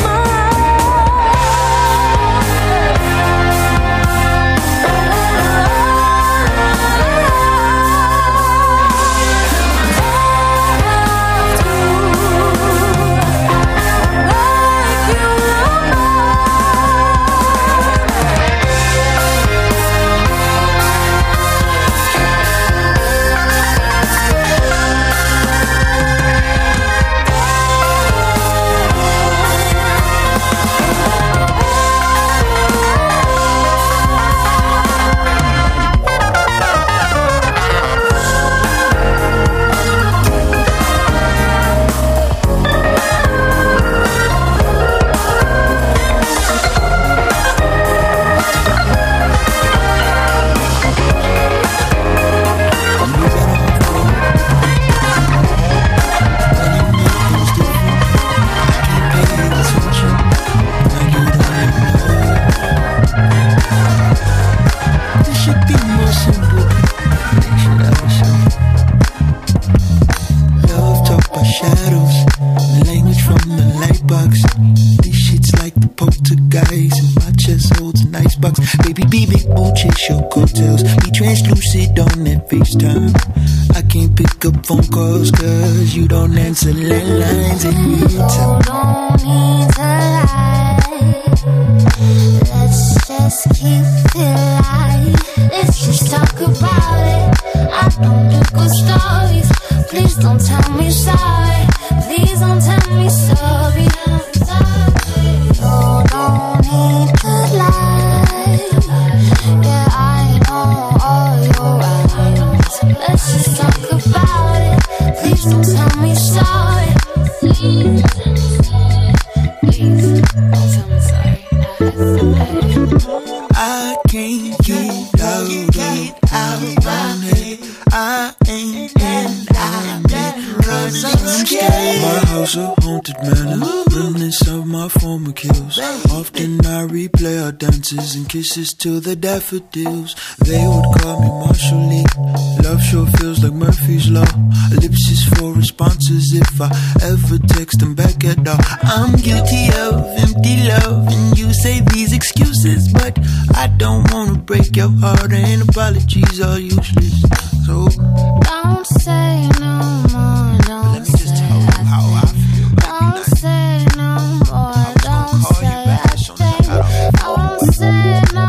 to the daffodils. They would call me Marshallene. Love sure feels like Murphy's Law. Ellipses for responses if I ever text them back at all. I'm guilty of empty love, and you say these excuses, but I don't want to break your heart, and apologies are useless. So don't say no more. Don't let me just tell you how I feel. Don't say no more. Don't say I won't say no. You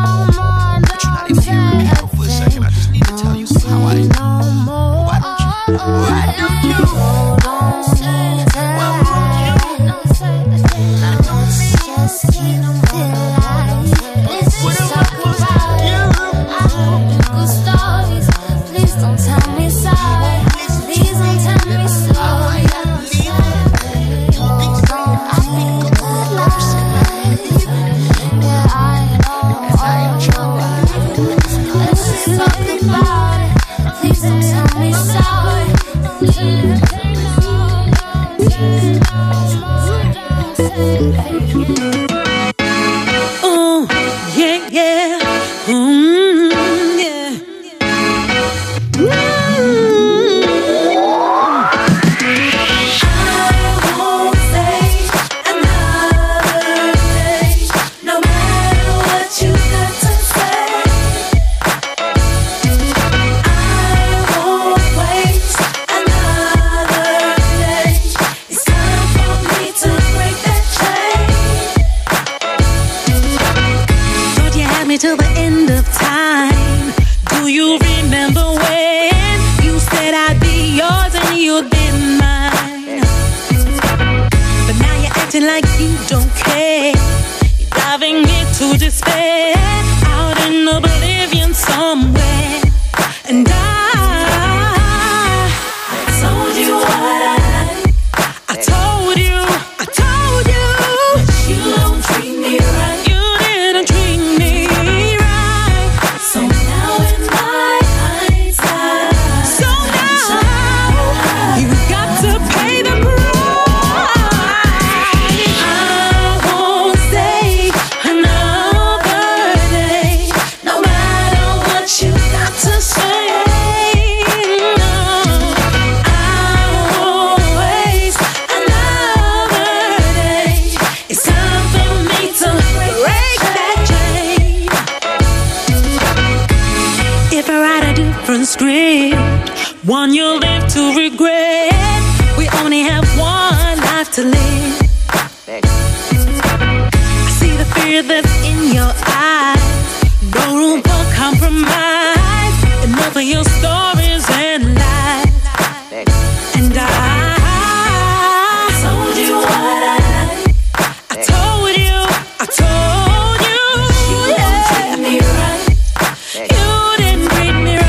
Take me to the end of time. Do you remember when you said I'd be yours and you'd be mine? But now you're acting like you don't care. You're driving me to despair, out in oblivion somewhere. And I told you what I told you, I told you. But you don't treat me right. You didn't treat me right. So now in my hindsight, so now you got to pay the price. I won't stay another day, no matter what you got to say. One you'll live to regret. We only have one life to live. I see the fear that's in your eyes. No room for compromise. Enough of your stories and lies. And I told you what I told you, I told you. You don't treat me right. You didn't treat me right.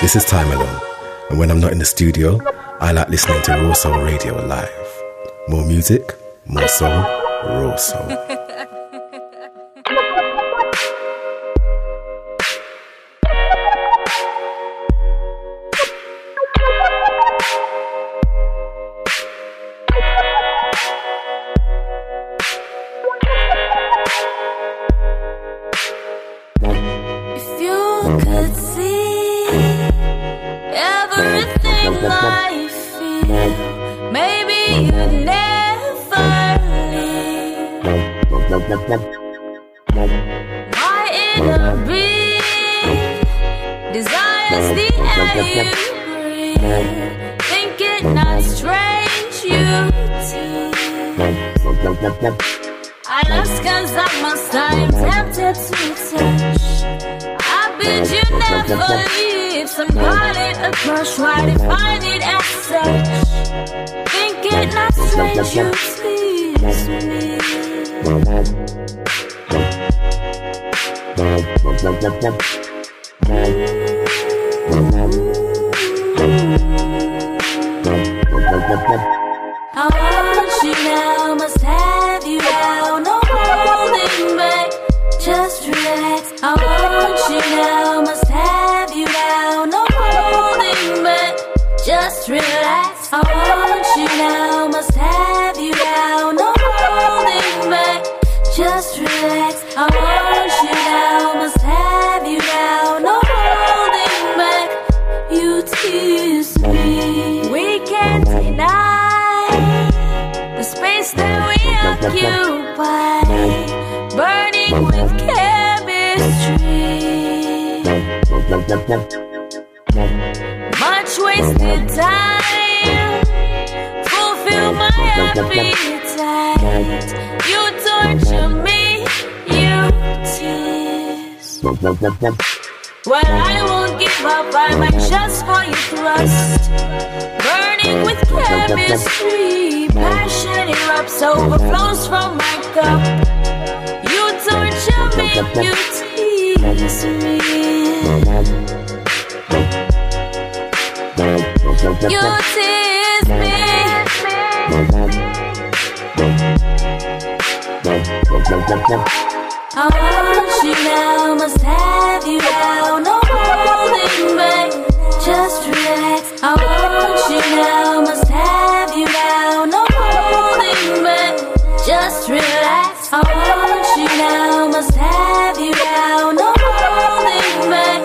This is Time Alone, and when I'm not in the studio, I like listening to Raw Soul Radio Live. More music, more soul, raw soul. I want you now, must have you now, no holding back, just relax. I want you now, must have you now, no holding back, just relax. I want you now, must have you now, no holding back, just relax. I want you now, must have you now, no holding back, you tease me. We can't deny space that we occupy, burning with chemistry. Much wasted time, fulfill my appetite. You torture me, you tease. What I won't give up, I might just for your thrust. Burning with chemistry, passion erupts, overflows from my cup. You torture me, you tease me. You tease me. I want you now, must have you now, no holding back, just relax. I want you now, must have you now, no holding back, just relax. I want you now, must have you now, no holding back,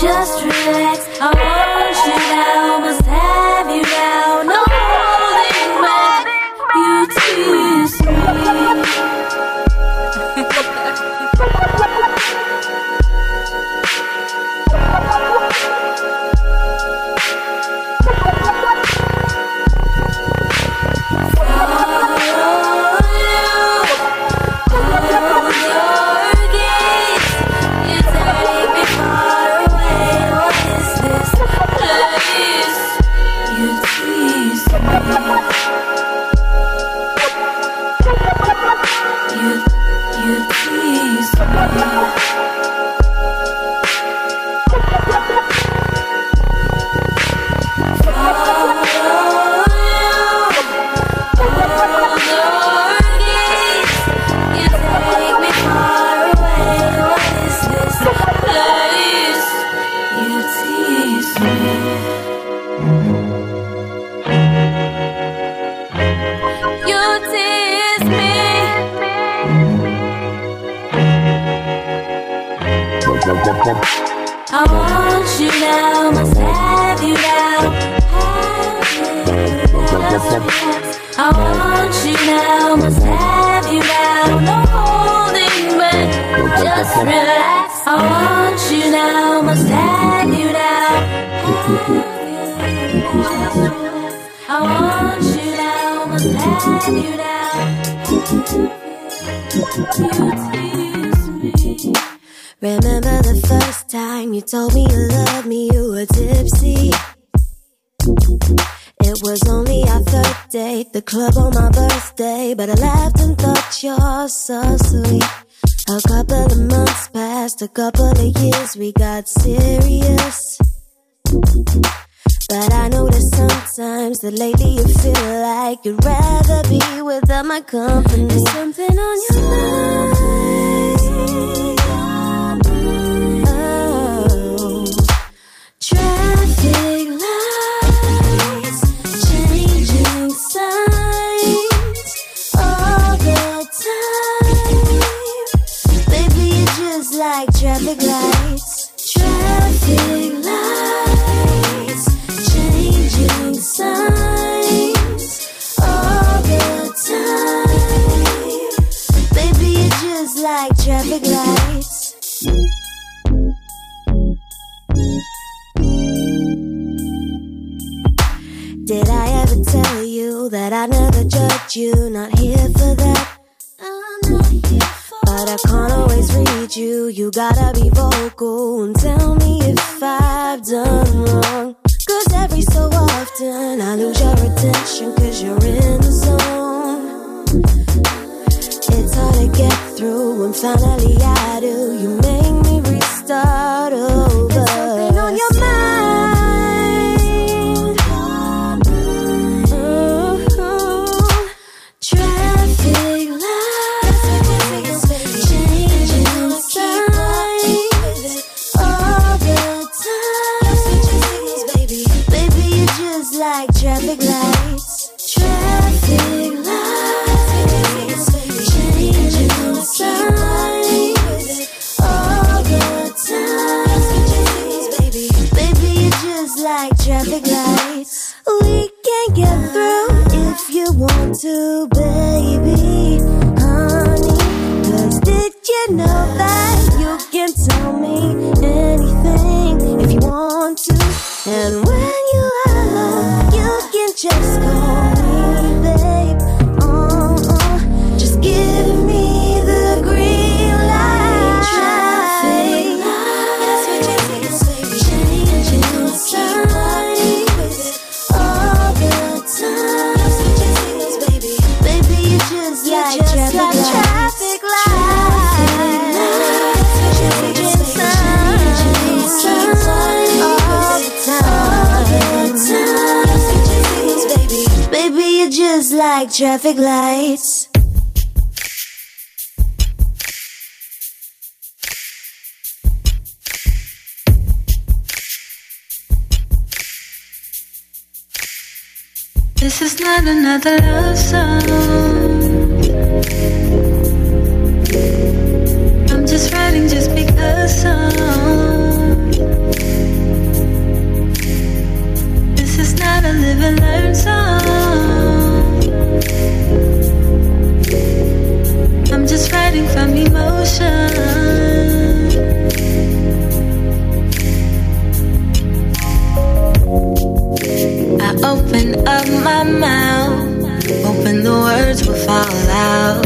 just relax. I want you now, must have you now, no holding back, you tease me. I want you now, must have you now, I want you now, must have you now, no holding back, just relax. I want you now, must have you now, I want you now, must have you now, you tease me. Remember the first time you told me you loved me, you were tipsy. It was only our third date, the club on my birthday, but I laughed and thought you're so sweet. A couple of months passed, a couple of years, we got serious. But I noticed sometimes that lately you feel like you'd rather be without my company. There's something on your mind. Traffic lights, changing signs all the time. Baby, it's just like traffic lights. Traffic lights, changing signs all the time. Baby, it's just like traffic lights. Did I ever tell you that I never judged you? Not here for that. I'm not here for but I can't always read you. You gotta be vocal and tell me if I've done wrong. Cause every so often I lose your attention cause you're in the zone. It's hard to get through and finally I do. You make me restart over. There's something on your mind. like traffic lights. Traffic lights changing the signs all the time. Baby, you're just like traffic lights. We can get through if you want to, baby, honey. 'Cause did you know that you can tell me anything if you want to? And when you are alone, you can just call me, babe. Just give me the green light. Traffic lights changing the signs all the time. Baby, you just like traffic lights changing the signs. Baby, you're just like traffic lights. This is not another love song. I'm just writing just because This is not a live and learn song. I'm just writing from emotion. I open up my mouth, hoping the words will fall out,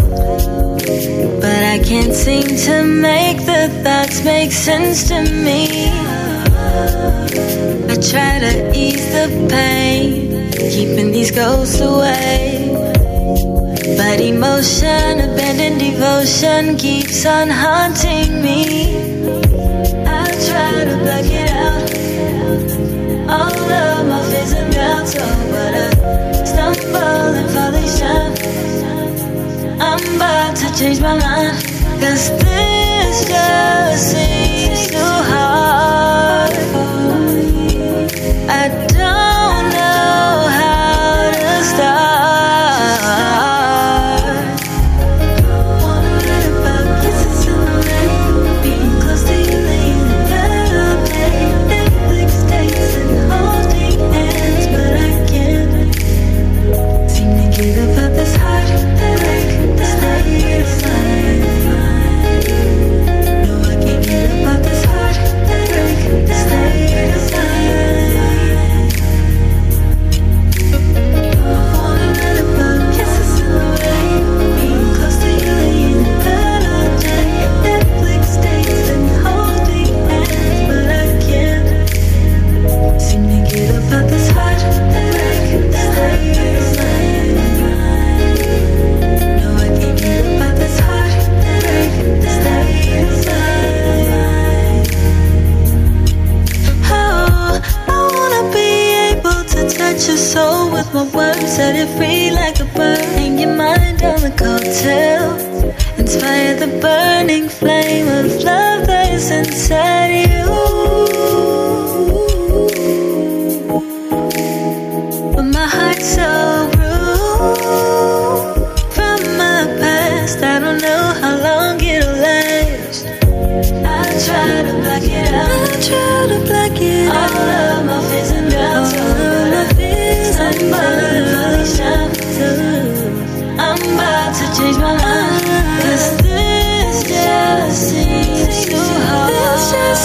but I can't seem to make the thoughts make sense to me. I try to ease the pain, keeping these ghosts away, but emotion, abandoned devotion keeps on haunting me. I try to block it out, all of my fears are melting, but I stumble and fall. I'm about to change my mind, 'cause this just seems too hard. I don't know how to start. Wondering about kisses in the rain, being close to you, laying in bed all day, Netflix dates and holding hands, but I can't seem to get above this heart headache, this night's life. No, I can't get above this heart headache, this night's life. Touch your soul with my words, set it free like a bird. Hang your mind on the coattails, inspire the burning flame of love that is inside you. But my heart's so bruised from my past, I don't know how long it'll last. I try to block it out, I try to block it out. All of my fears and doubts, I'm about to change my mind, 'cause this just seems too hard.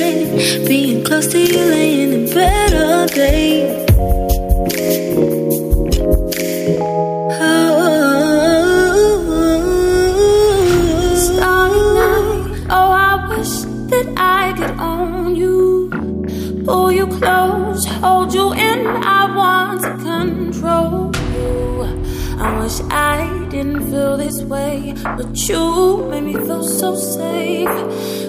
it. Being close to you, laying in bed all day. Oh, starting night. Oh, I wish that I could own you. Pull you close, hold you in. I want to control you. I wish I didn't feel this way, but you made me feel so safe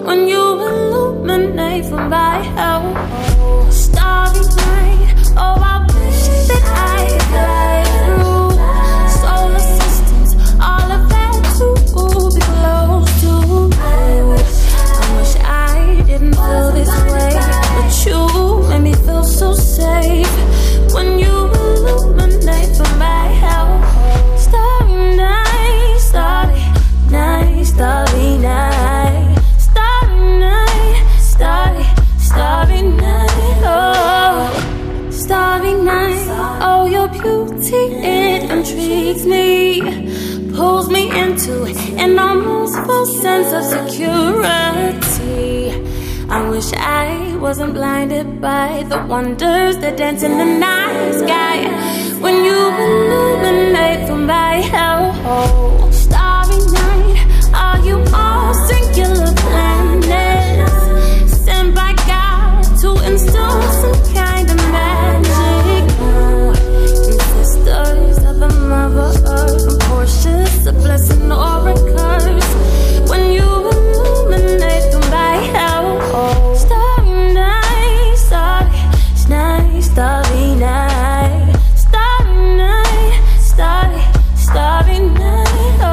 when you illuminate from my hell. Oh, starry night. Oh, I wish that I could fly through solar systems, all of that to be close to you. I wish I didn't feel this way, but you made me feel so safe when you illuminate from my hell. Starry night, starry night, starry, starry night, oh, starry night, oh, your beauty, it intrigues me, pulls me into an almost false sense of security. I wish I wasn't blinded by the wonders that dance in the night sky, when you illuminate from my hellhole. Are you all singular planets sent by God to install some kind of magic? And sisters of the mother earth, from portions, a blessing or a curse. When you illuminate them by hell, oh. Starry night, starry night, starry night, starry night, starry, starry night, oh.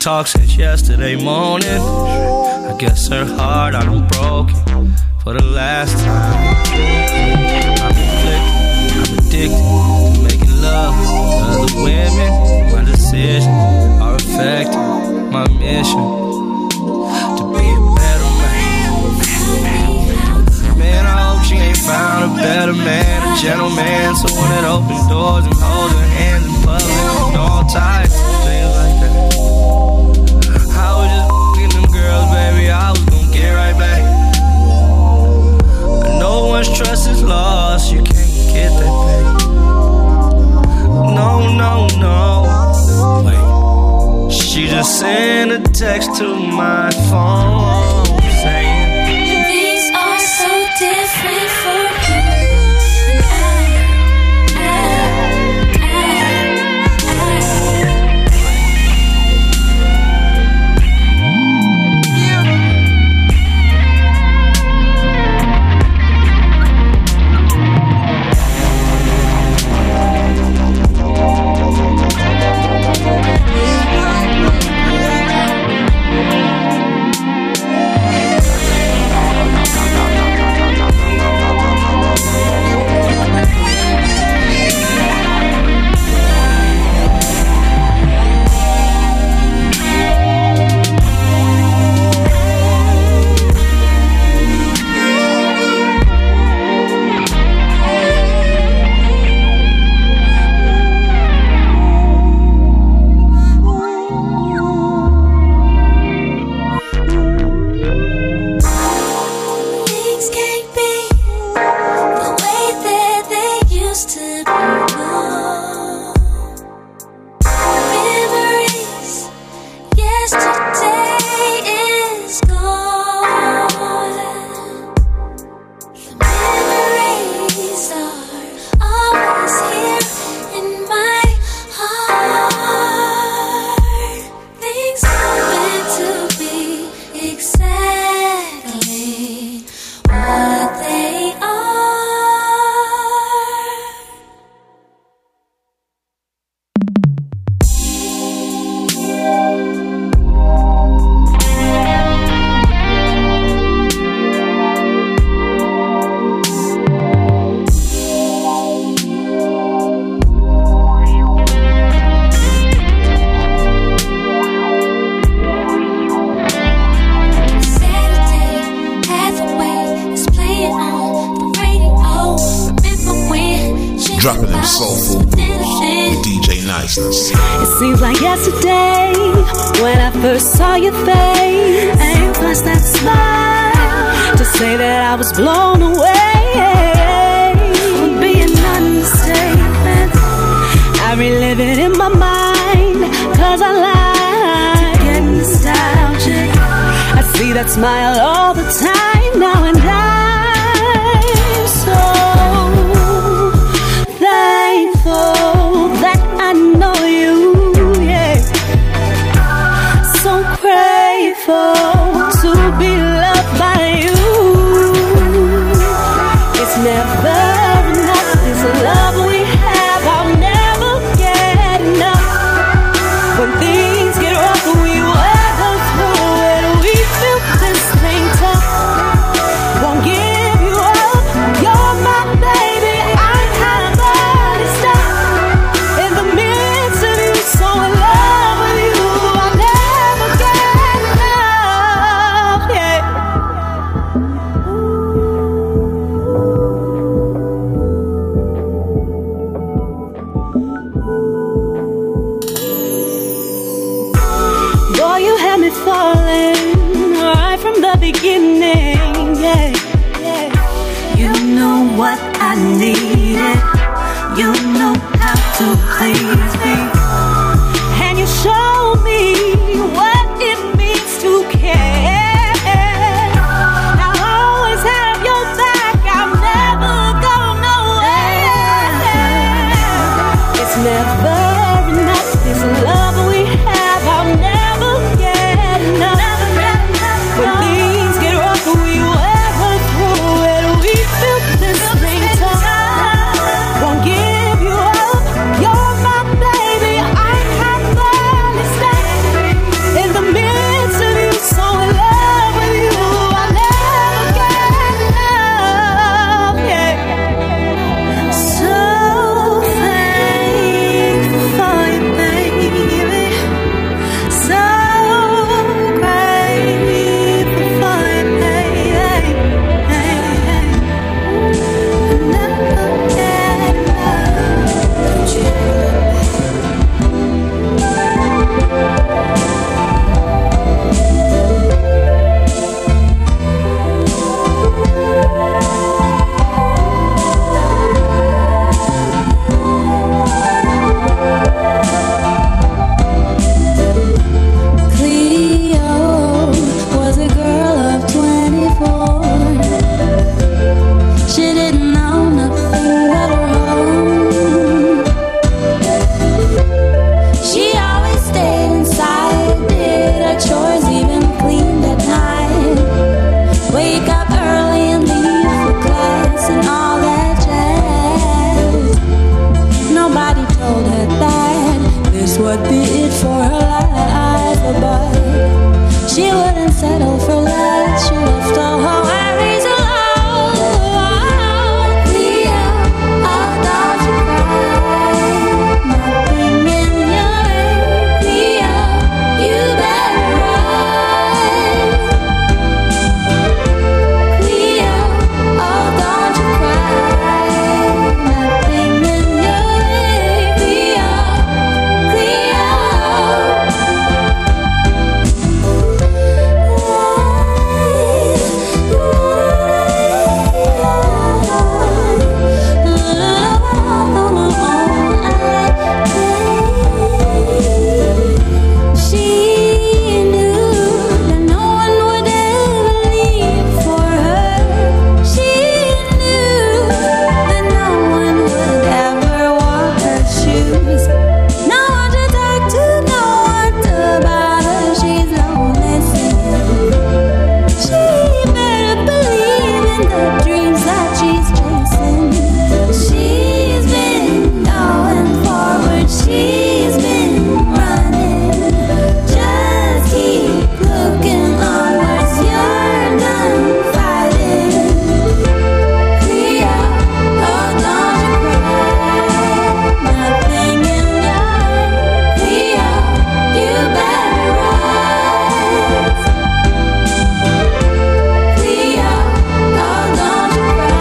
Talk since yesterday morning. I guess her heart I done broke for the last time. I'm addicted to making love, 'cause the women, my decisions are affecting my mission to be a better man. Man, I hope she ain't found a better man, a gentleman, someone that opens doors and holds her hands in public and all types of things like that. I was gonna get right back. No one's trust is lost, you can't get that back. No, no, no. Wait. She just sent a text to my phone saying these are so dropping them soulful grooves. DJ Niceness. It seems like yesterday when I first saw your face, and plus that smile to say that I was blown away. Would be an understatement. I relive it in my mind, 'cause I like to get nostalgic. I see that smile all the time now, and I'm so thankful that I know you, yeah. So grateful to be loved by you. It's never enough, this love we have, I'll never get enough. When things get rough, we weather through it, we feel this thing tough. Won't give you up, you're my baby, I have body stuff. In the midst of you, so in love with you, I'll never get enough, yeah. Boy, you had me falling right from the beginning, yeah. You know what I needed, you know how to please me, and you showed me what it means to care. I'll always have your back, I'll never go nowhere. It's never enough, this love we have, I'll never get enough. When things get rough, we weather through it, we feel this thing tough. Won't give you up, you're my baby, I have barely stand. In the midst of you, so in love with you, I'll never get enough, yeah. So thankful for you, baby, so grateful for you, baby. Cleo was a girl of 24. She didn't know nothing but her home. She always stayed inside, did her chores, even cleaned at night. Wake up early and leave for class and all that jazz. Nobody told her that this would be it for her life, but she wouldn't settle for less. She left all her worries alone. Cleo, although she cried, nothing in your way. Cleo, you better run. Cleo, although she cried, nothing in your way. Cleo, Cleo. She knew that no one would ever leave for her. She knew that no one would ever walk her shoes. No one to talk to, no one to bother. She's lonely singing. She better believe in the dreams that she's chasing. She's been going forward, she's been running. Just keep looking onwards, you're done fighting. Cleo, oh don't you cry, nothing in your. Cleo, you better rise. Cleo, oh don't you cry.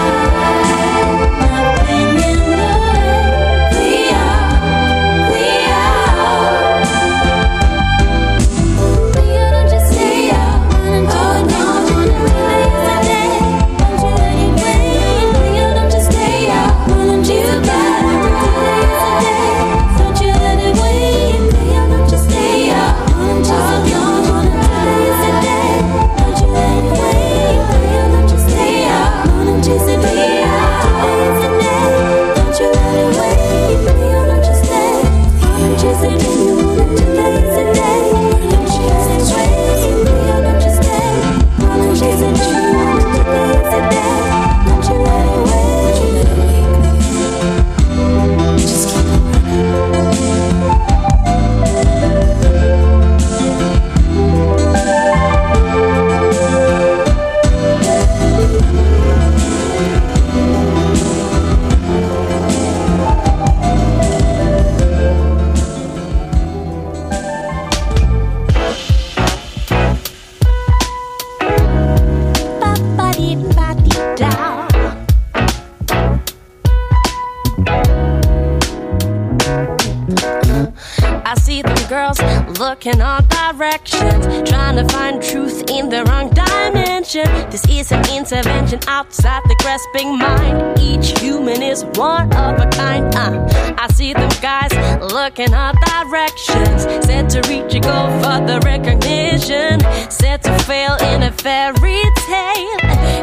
look in all directions, trying to find truth in the wrong dimension. This is an intervention outside the grasping mind. Each human is one of a kind. I see them guys look in all directions, set to reach a goal for the recognition, set to fail in a fairy tale,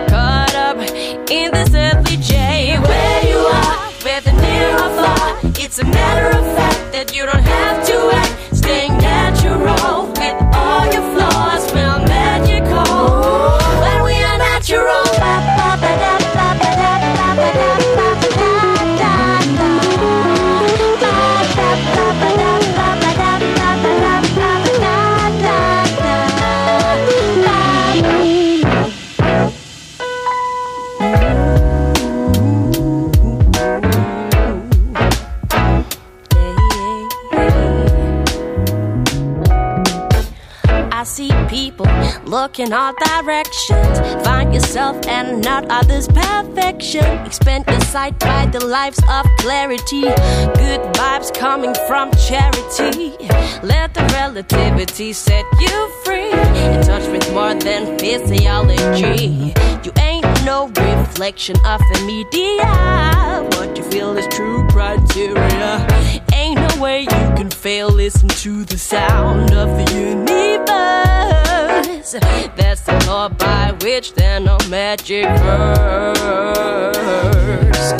caught up in this earthly jay. Where you are, whether near or far, it's a matter of fact that you don't have to act. Staying natural with all your flaws, smell magical when we are natural. People look in all directions, find yourself and not others' perfection. Expand your sight by the lives of clarity, good vibes coming from charity. Let the relativity set you free, in touch with more than physiology. You ain't no reflection of the media, what you feel is true criteria. Ain't no way you can fail, listen to the sound of the universe. That's the law by which there are no magic words.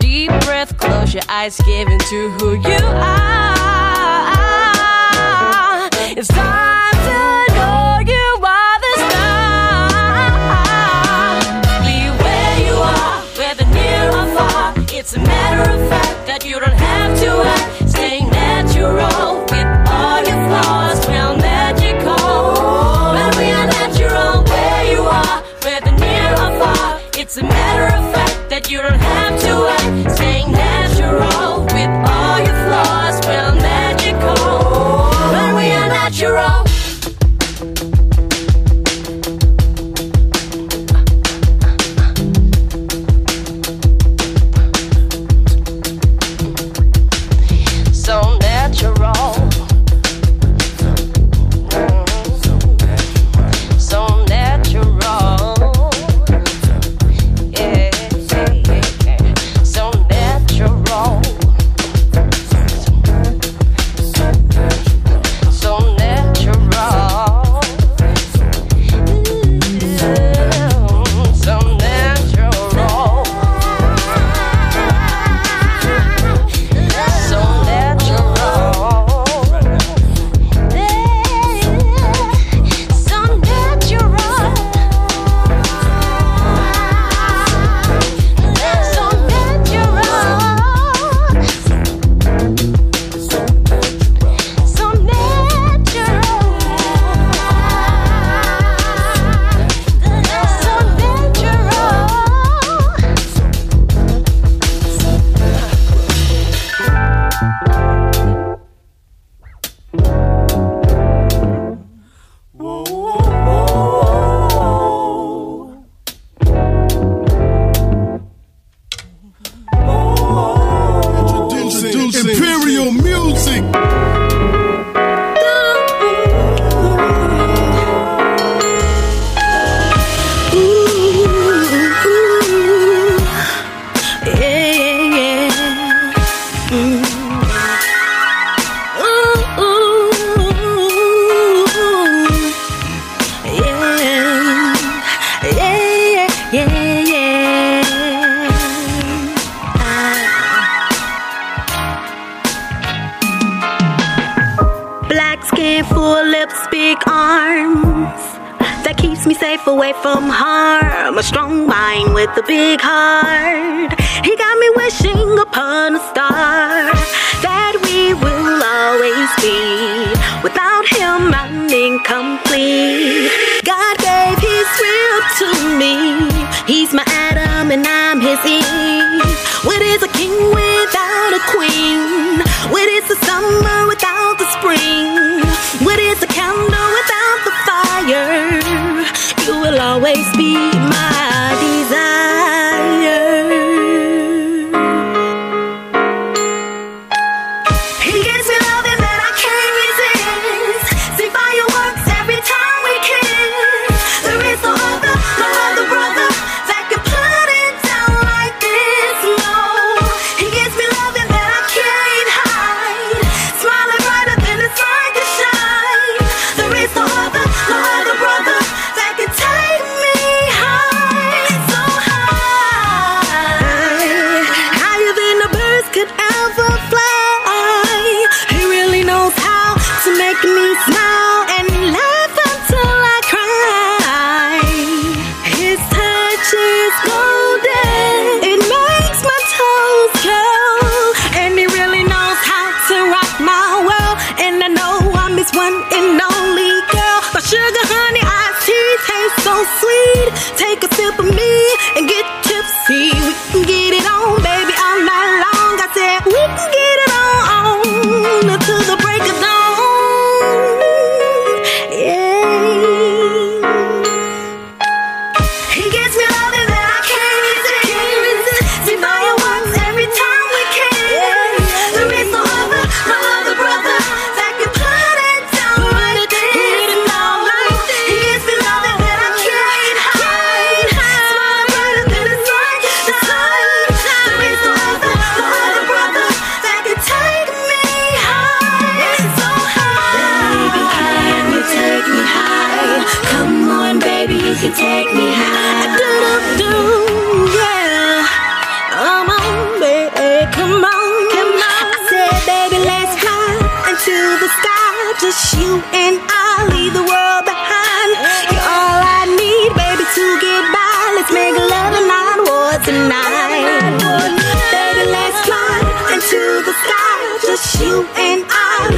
Deep breath, close your eyes, give in to who you are. It's time to know you are the star. Be where you are, whether near or far. It's a matter of fact that you don't have to act. Staying natural with all your flaws, smell magical. It's a matter of fact that you don't have to act. Staying natural with all your flaws, well magical when we are natural. He gives me love that I can't resist.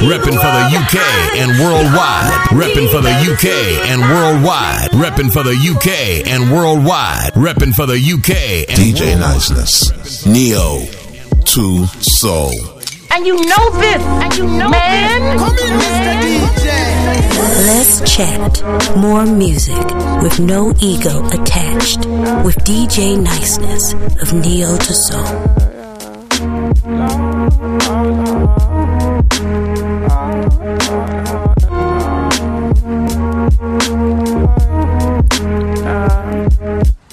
reppin' for the UK and worldwide, reppin' for the UK and worldwide, reppin' for the UK and worldwide, reppin' for the UK and DJ Niceness, Neo to Soul. And you know this, and you know man. This. Come in, Mr. DJ. Let's chat. More music with no ego attached with DJ Niceness of Neo to Soul.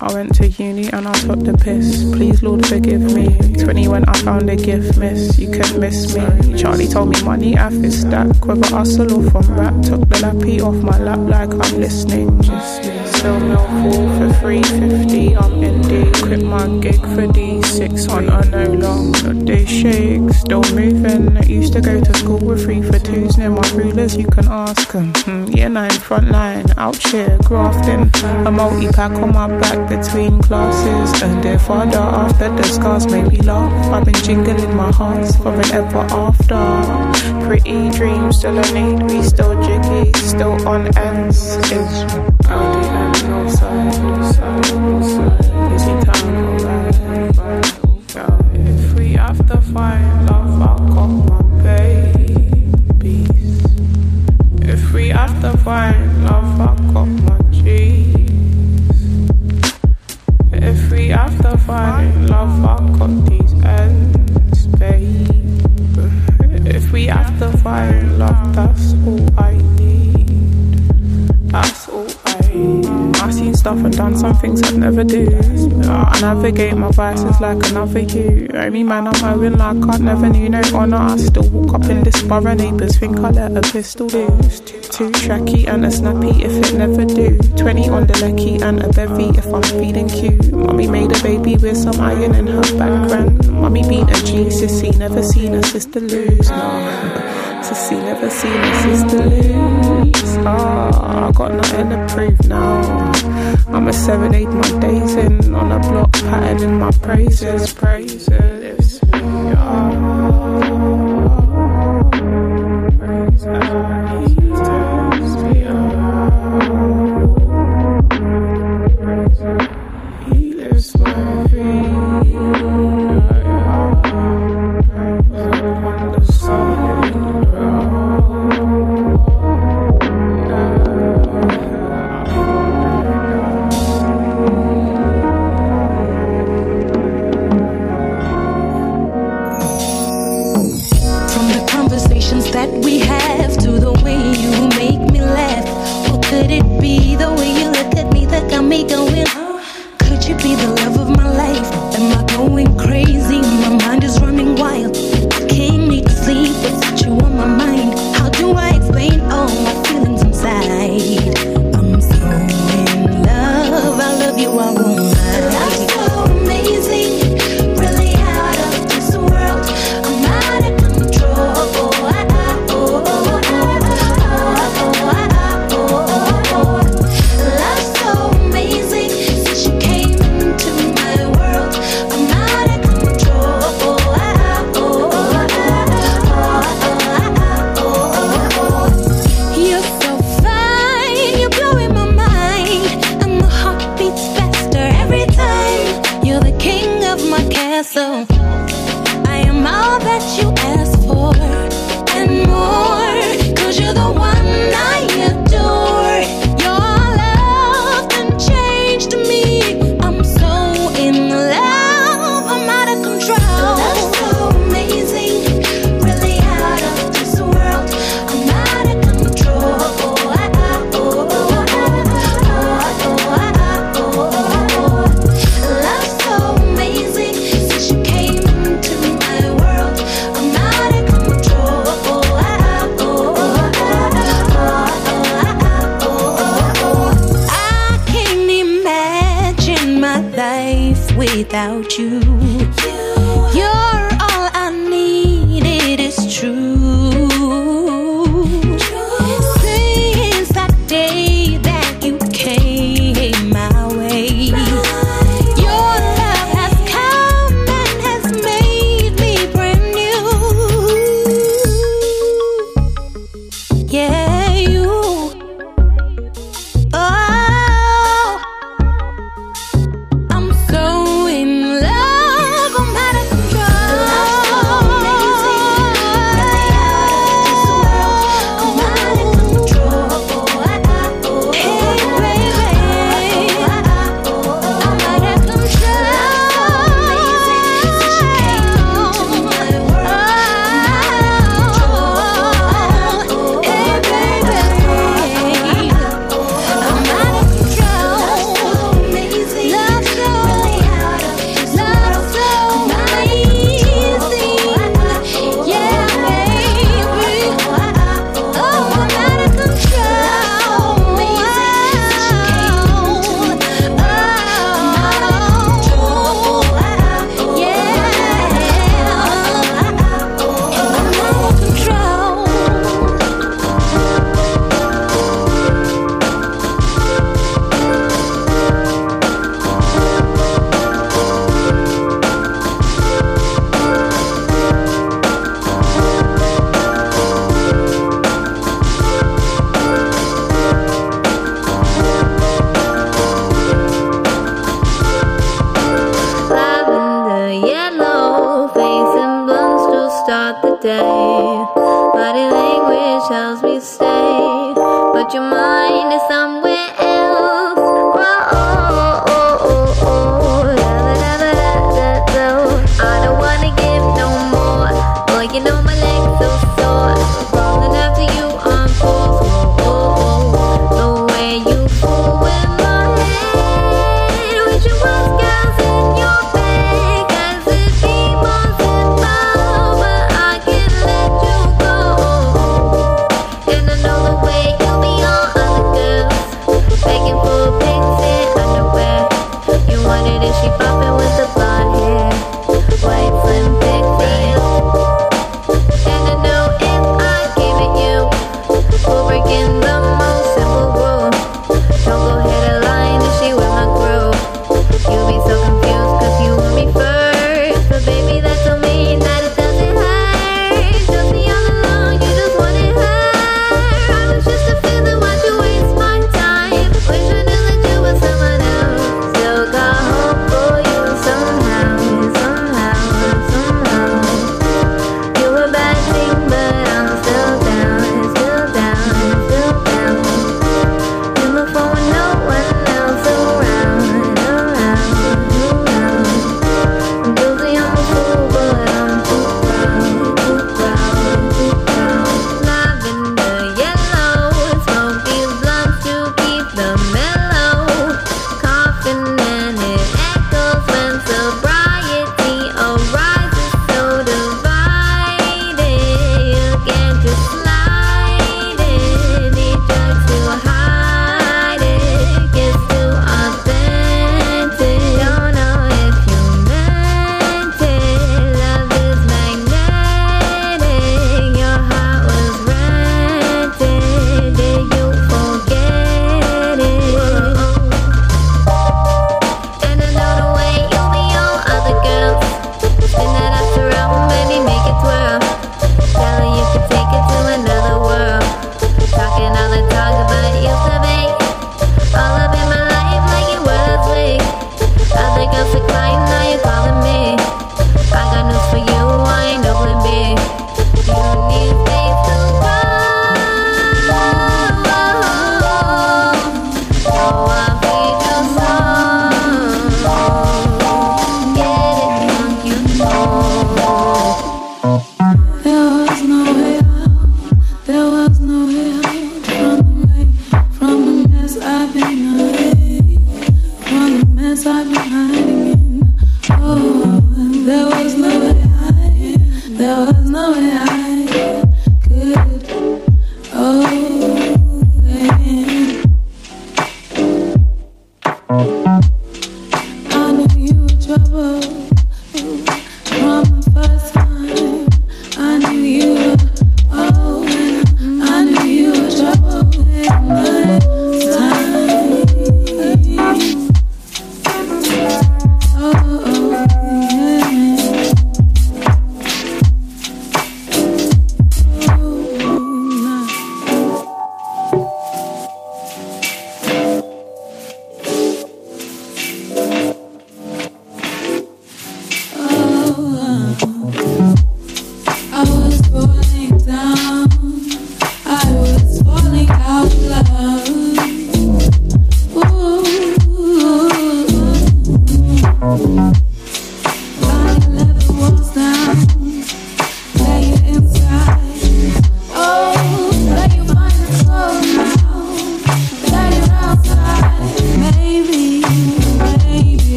I went to uni and I took the piss. Please Lord forgive me. 20 when I found a gift, miss. You can miss me. Charlie told me money I fist stack. Whether I sell or from rap. Took the lappy off my lap like I'm listening. Still no call for 350. I'm in D. Quit my gig for D6 on a no long. Not day shake, still moving. I used to go to school with 3 for 2s. Near my rulers, you can ask them. Year 9, front line, out here, grafting. A multi-pack on my back. Between classes and their father, after the scars made me laugh. I've been jingling my hearts for an ever after. Pretty dreams still a need, we still jiggy, still on ends. It's out the end, no side, no side, no side. Is he time to ride? If we have to find love, I'll call my babies. If we have to find love, I'll call my G's. If we have to find love, I'll cut these ends, babe. If we have to find love, that's all I need. That's all I need. I've seen stuff and done some things I'd never do. I navigate my vices like another you. Only man I'm owing like I never knew. No honor, I still walk up in this bar and neighbours think I let a pistol loose. Two tracky and a snappy if it never do. 20 on the lecky and a bevy if I'm feeling cute. Mummy made a baby with some iron in her background. Mummy beat a G, sissy never seen her sister lose. No, sissy never seen her sister lose. Ah, I got nothing to prove now. I'ma serenade my days in on a block pattern in my praises, praises.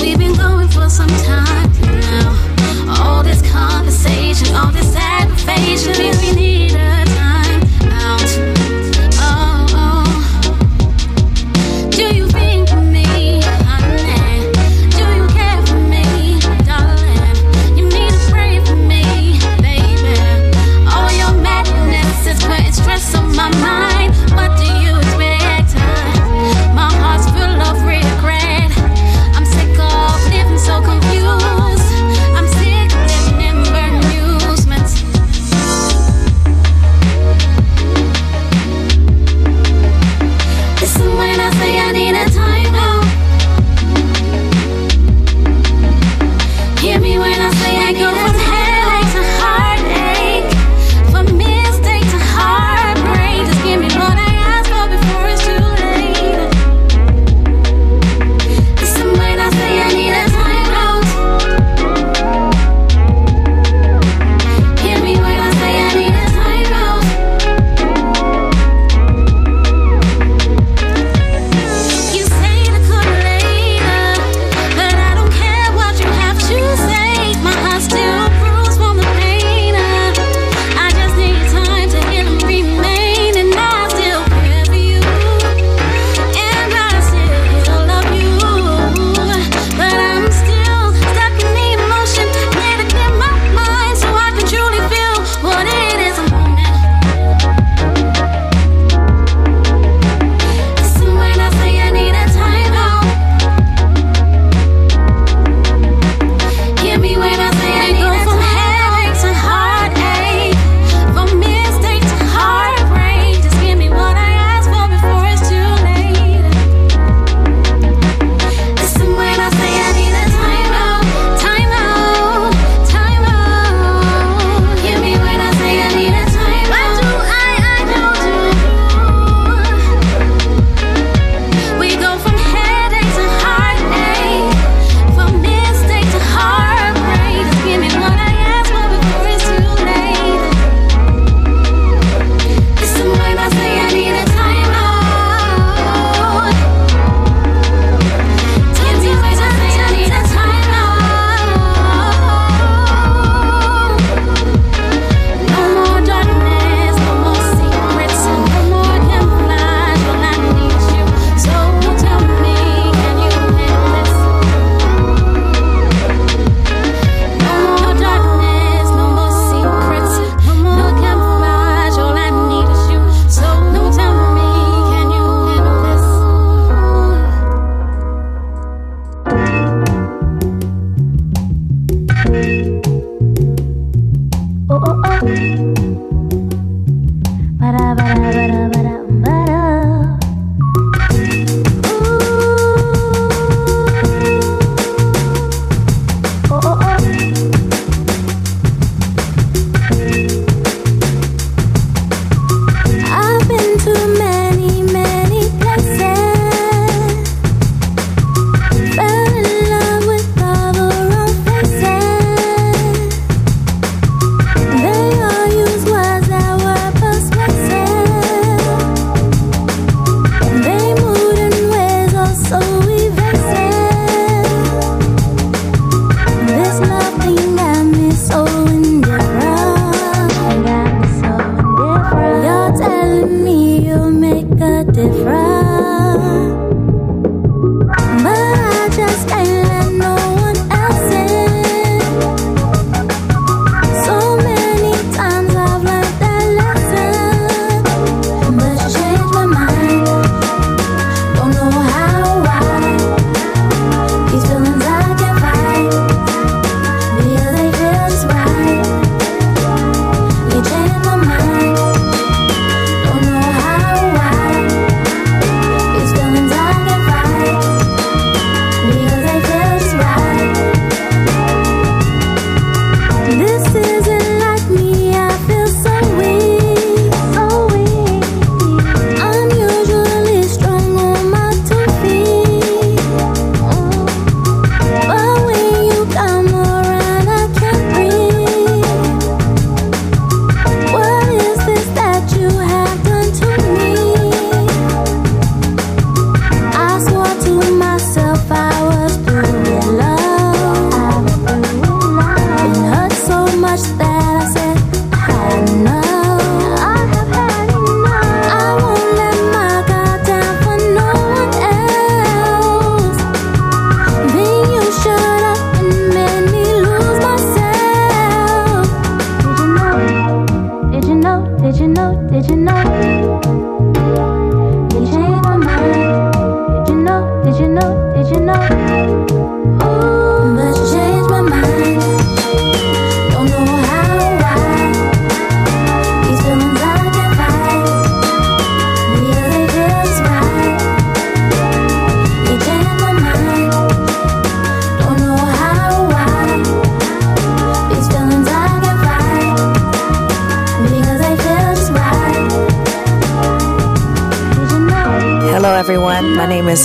We've been going for some time.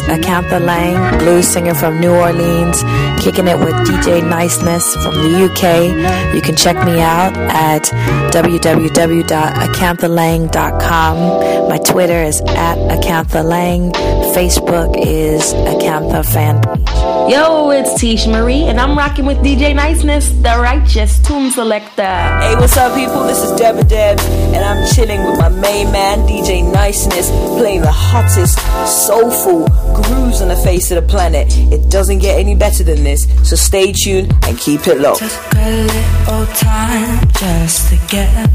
Acantha Lang, blues singer from New Orleans, kicking it with DJ Niceness from the UK. You can check me out at www.acanthalang.com. My Twitter is at Acantha Lang. Facebook is Acantha Fan Page. Yo, it's Tish Marie, and I'm rocking with DJ Niceness, the righteous tune selector. Hey, what's up, people? This is Debba Deb, and I'm chilling with my main man, DJ Niceness, playing the hottest, soulful grooves on the face of the planet. It doesn't get any better than this, so stay tuned and keep it locked. Took a little time just to get.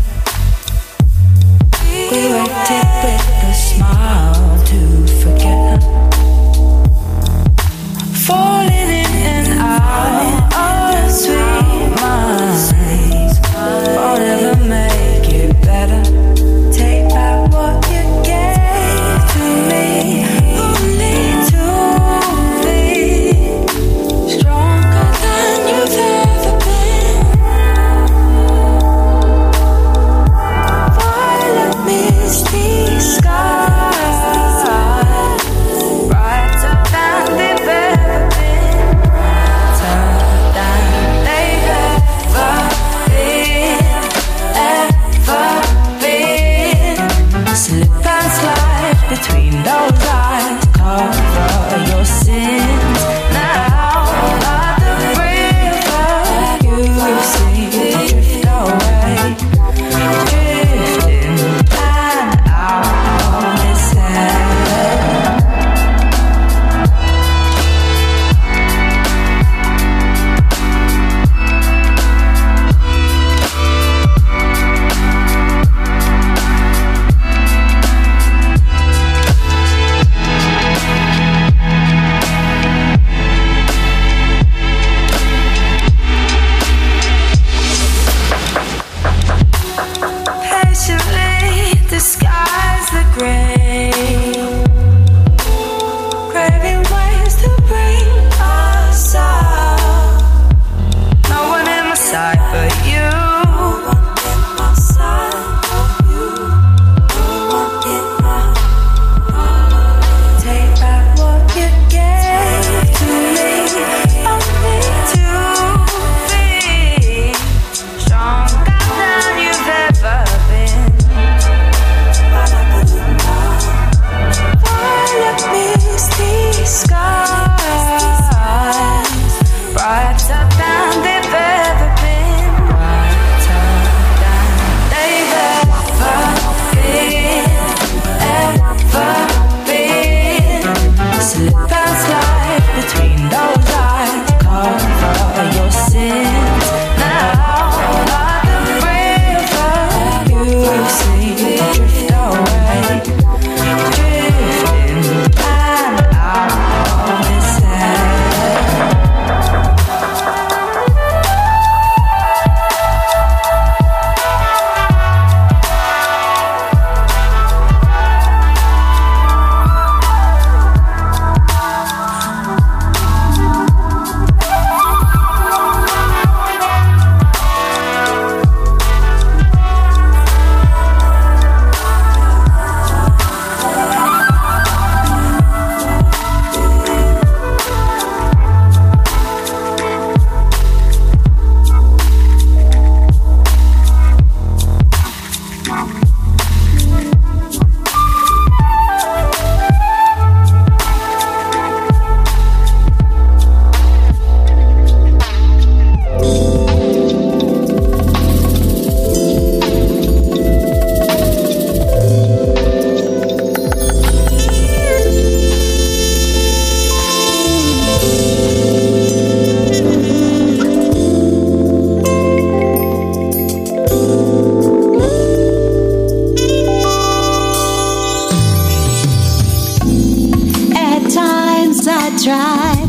We waited with a smile to forget. Falling in and out of sweet minds, I'll never make it better. Take back what you gave to me. Sky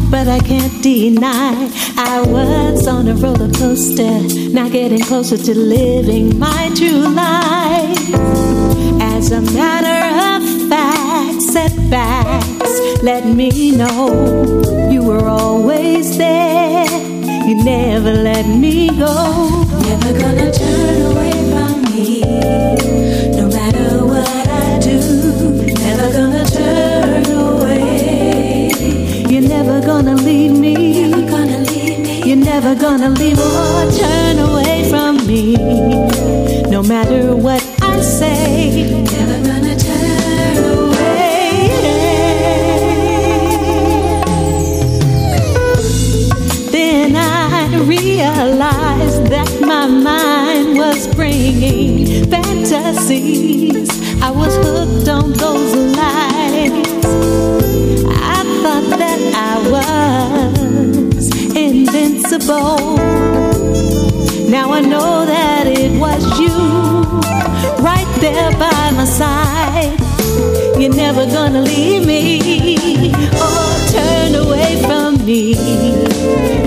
but I can't deny I was on a roller coaster, now getting closer to living my true life. As a matter of fact, setbacks let me know you were always there. You never let me go. Never gonna turn away from me, no matter what I do. Never gonna turn away. You're never gonna leave me. Never gonna leave me. You're never gonna leave or turn away from me, no matter what I say. Never gonna turn away. Then I realized that my mind was bringing fantasies. I was hooked on those lies. I thought that I was invincible. Now I know that it was you right there by my side. You're never gonna leave me or turn away from me,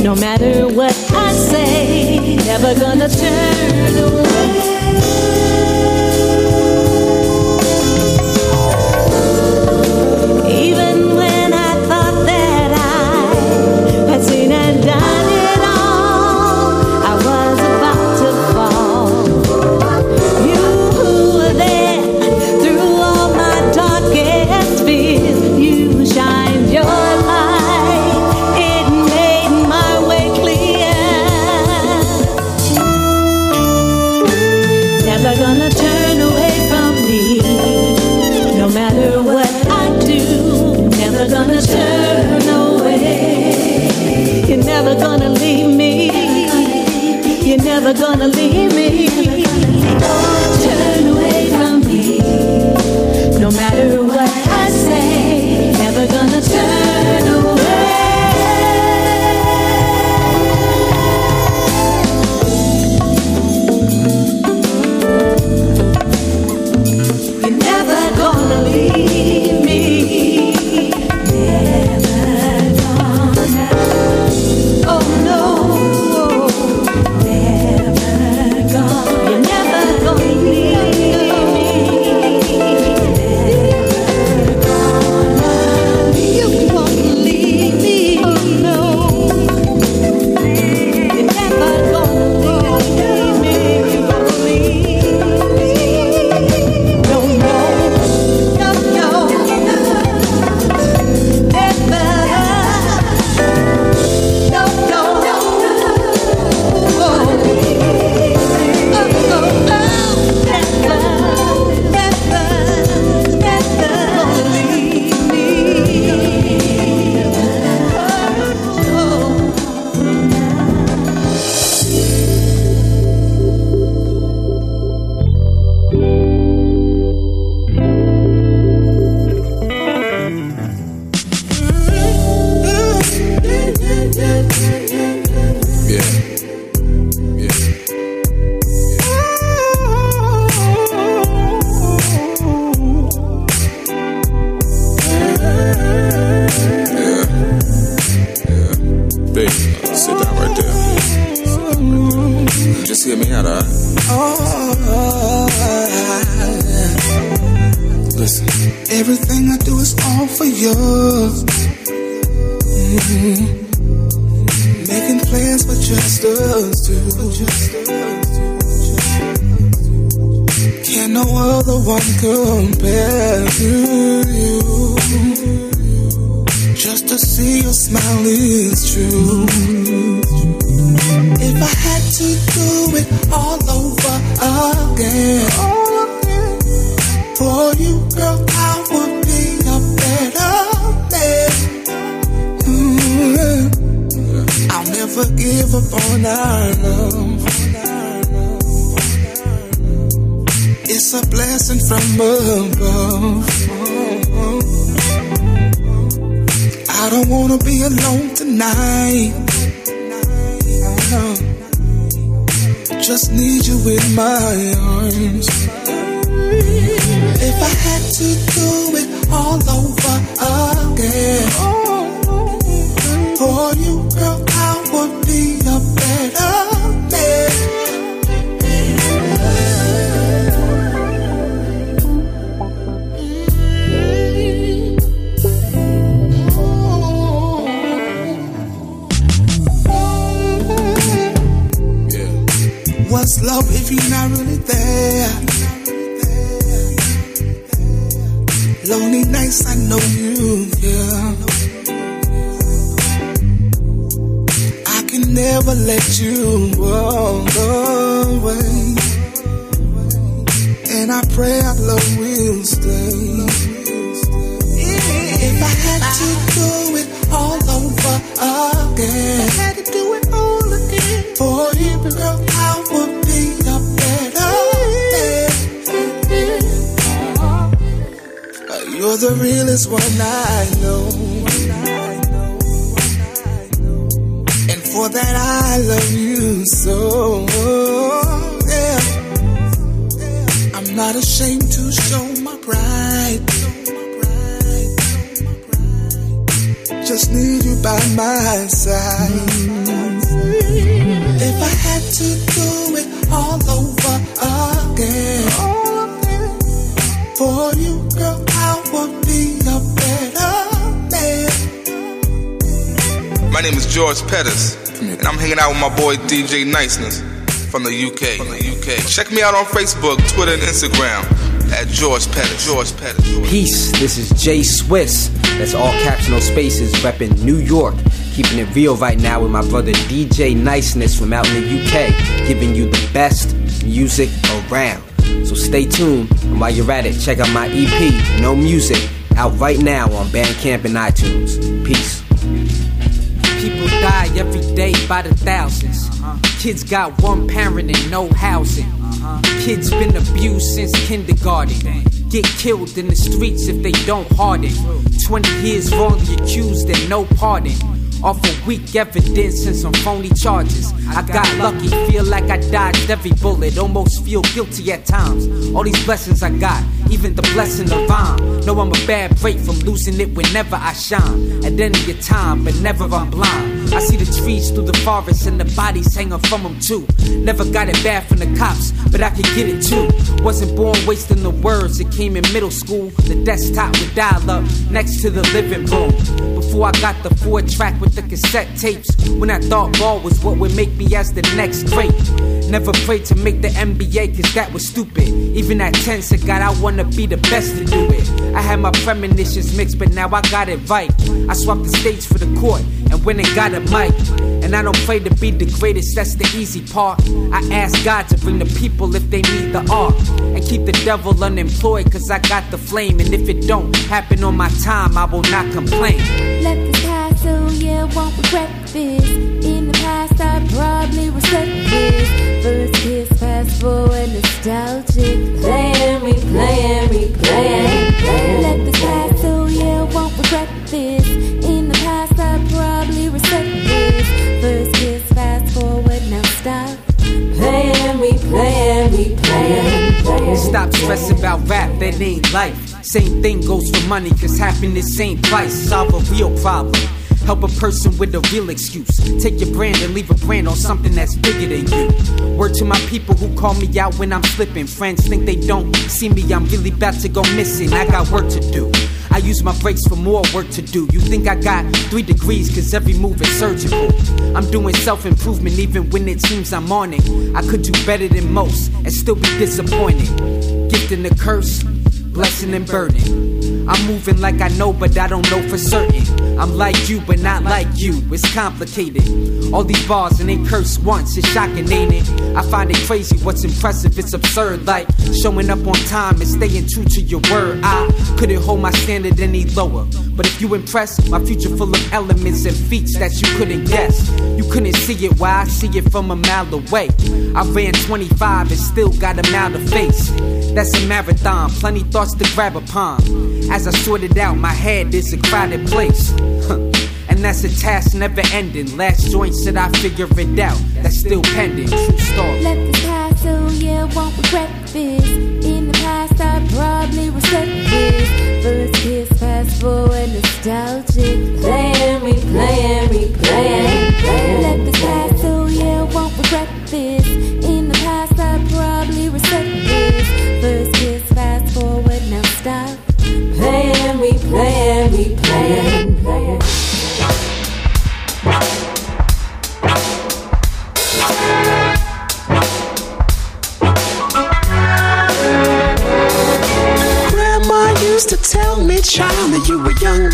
no matter what I say. Never gonna turn away. Even when I thought that I had seen and done it all, I was about to fall. You who were there through all my darkest fears, you shined your light, it made my way clear. Never gonna turn away from me, no matter what I do. Never gonna turn away. You're never gonna leave me. You're never gonna leave me. Turn away from me, no matter what I say. Never gonna turn away. You're never gonna leave me. Never gonna. Oh no. Never gonna. You're never gonna leave me. for you, girl, I would be a better man. What's love if you're not really there? Lonely nights, I know you, yeah. I can never let you walk away, and I pray our love will stay. If I had to do it all over again, I had to do it all again for you, girl, I would. You're the realest one I know, and for that I love you so. Yeah. I'm not ashamed to show my pride. Just need you by my side. If I had to do it all over again for you, girl, I would be a better man. My name is George Pettis, and I'm hanging out with my boy DJ Niceness from the UK. Check me out on Facebook, Twitter, and Instagram at George Pettis. Peace. This is Jay Swiss. That's all caps, no spaces. Repping New York. Keeping it real right now with my brother DJ Niceness from out in the UK, giving you the best music around. So stay tuned, and while you're at it, check out my EP, No Music, out right now on Bandcamp and iTunes. Peace. People die every day by the thousands. Kids got one parent and no housing. Kids been abused since kindergarten. Get killed in the streets if they don't harden. 20 years wrongly accused and no pardon. Off of weak evidence and some phony charges. I got lucky, feel like I dodged every bullet. Almost feel guilty at times. All these blessings I got, even the blessing of I'm. Know I'm a bad break from losing it whenever I shine. At any of time, but never I'm blind. I see the trees through the forest and the bodies hanging from them too. Never got it bad from the cops, but I could get it too. Wasn't born wasting the words, it came in middle school. The desktop with dial-up next to the living room. Before I got the 4-track with the cassette tapes, when I thought ball was what would make me as the next great. Never prayed to make the NBA cause that was stupid. Even at 10 said God I wanna be the best to do it. I had my premonitions mixed but now I got it right. I swapped the stage for the court and went and got a mic. And I don't pray to be the greatest, that's the easy part. I ask God to bring the people if they need the art, and keep the devil unemployed cause I got the flame. And if it don't happen on my time I will not complain. Let this pass so yeah, won't regret this. In the past I probably regret this. First kiss, fast forward, nostalgic. Playin', replayin', replayin', playin'. Let this pass so yeah, won't regret this. In the past I probably regret this. First kiss, fast forward, now stop. Playin', replayin', replayin', playin'. Stop stressing about rap, that ain't life. Same thing goes for money, cause happiness ain't price. Solve a real problem. Help a person with a real excuse. Take your brand and leave a brand on something that's bigger than you. Word to my people who call me out when I'm slipping. Friends think they don't see me, I'm really about to go missing. I got work to do. I use my breaks for more work to do. You think I got 3 degrees cause every move is surgical. I'm doing self-improvement even when it seems I'm on it. I could do better than most and still be disappointed. Gift and a curse, blessing and burden. I'm moving like I know but I don't know for certain. I'm like you but not like you, it's complicated. All these bars and they curse once, it's shocking ain't it? I find it crazy what's impressive, it's absurd. Like showing up on time and staying true to your word. I couldn't hold my standard any lower, but if you impress, my future full of elements and feats that you couldn't guess. You couldn't see it while I see it from a mile away. I ran 25 and still got a mile to face. That's a marathon, plenty thoughts to grab upon. As I sort it out, my head is a crowded place. And that's a task never ending. Last joint said I figure it out, that's still pending. True story. Let this pass, so yeah, won't regret this. In the past I probably regret this. First kiss, fast forward, nostalgic. Playin', replayin', replayin'.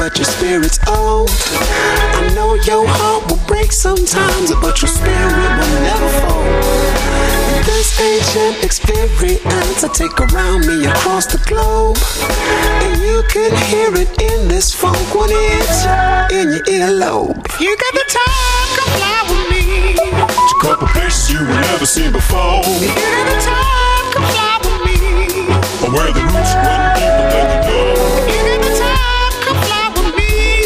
but your spirit's old. I know your heart will break sometimes, but your spirit will never fall. This ancient experience I take around me across the globe, and you can hear it in this funk when it's in your earlobe. You got the time, come fly with me. It's a couple places you will never see before. You got the time, come fly with me. Or where the roots run, people let you go. You got the time, come fly with me.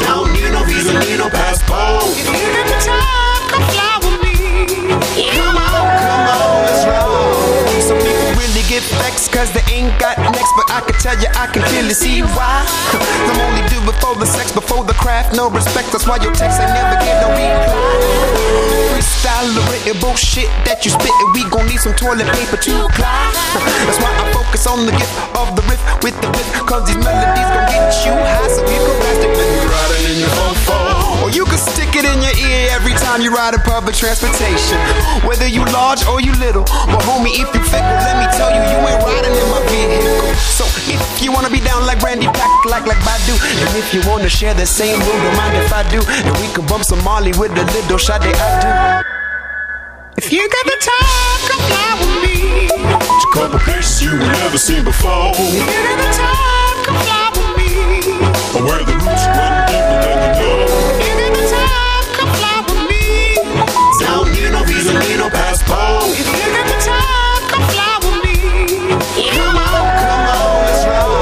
Don't need no visa, need no passport. You got the time, come fly with me. Come on, come on, let's roll. Some people really get vexed cause they ain't got next, but I can tell you I can clearly see why. Them only do it for the sex, before the craft, no respect. That's why your text ain't never get no reply. Freestyle written bullshit that you spit, and we gon' need some toilet paper to climb. That's why I focus on the gift of the riff with the whip, cause these melodies gon' get you high, so you can blast it when you're riding in your own phone. Or you can stick it in your ear every time you ride in public transportation, whether you large or you little. But homie, if you fickle, let me tell you, you ain't riding in my vehicle. So if you wanna be down like Randy Pack, like Badu, and if you wanna share the same room, don't mind if I do, and we can bump some Molly with a little shot that I do. If you got the time, come fly with me. It's a couple places you will never see before. If you got the time, come fly with me. Or where the roots run, people let you go. Don't need no visa, need no passport. If you got the time, come fly with me. Come on, let's roll.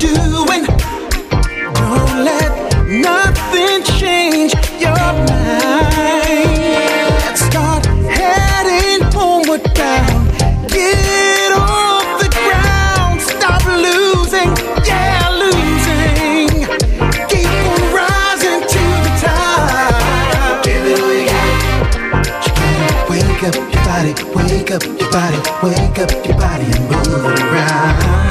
doing. Don't let nothing change your mind. Start heading homeward bound. Get off the ground. Stop losing, yeah, losing. Keep on rising to the top. Baby, wake up. Wake up your body. Wake up your body. Wake up your body and move it around.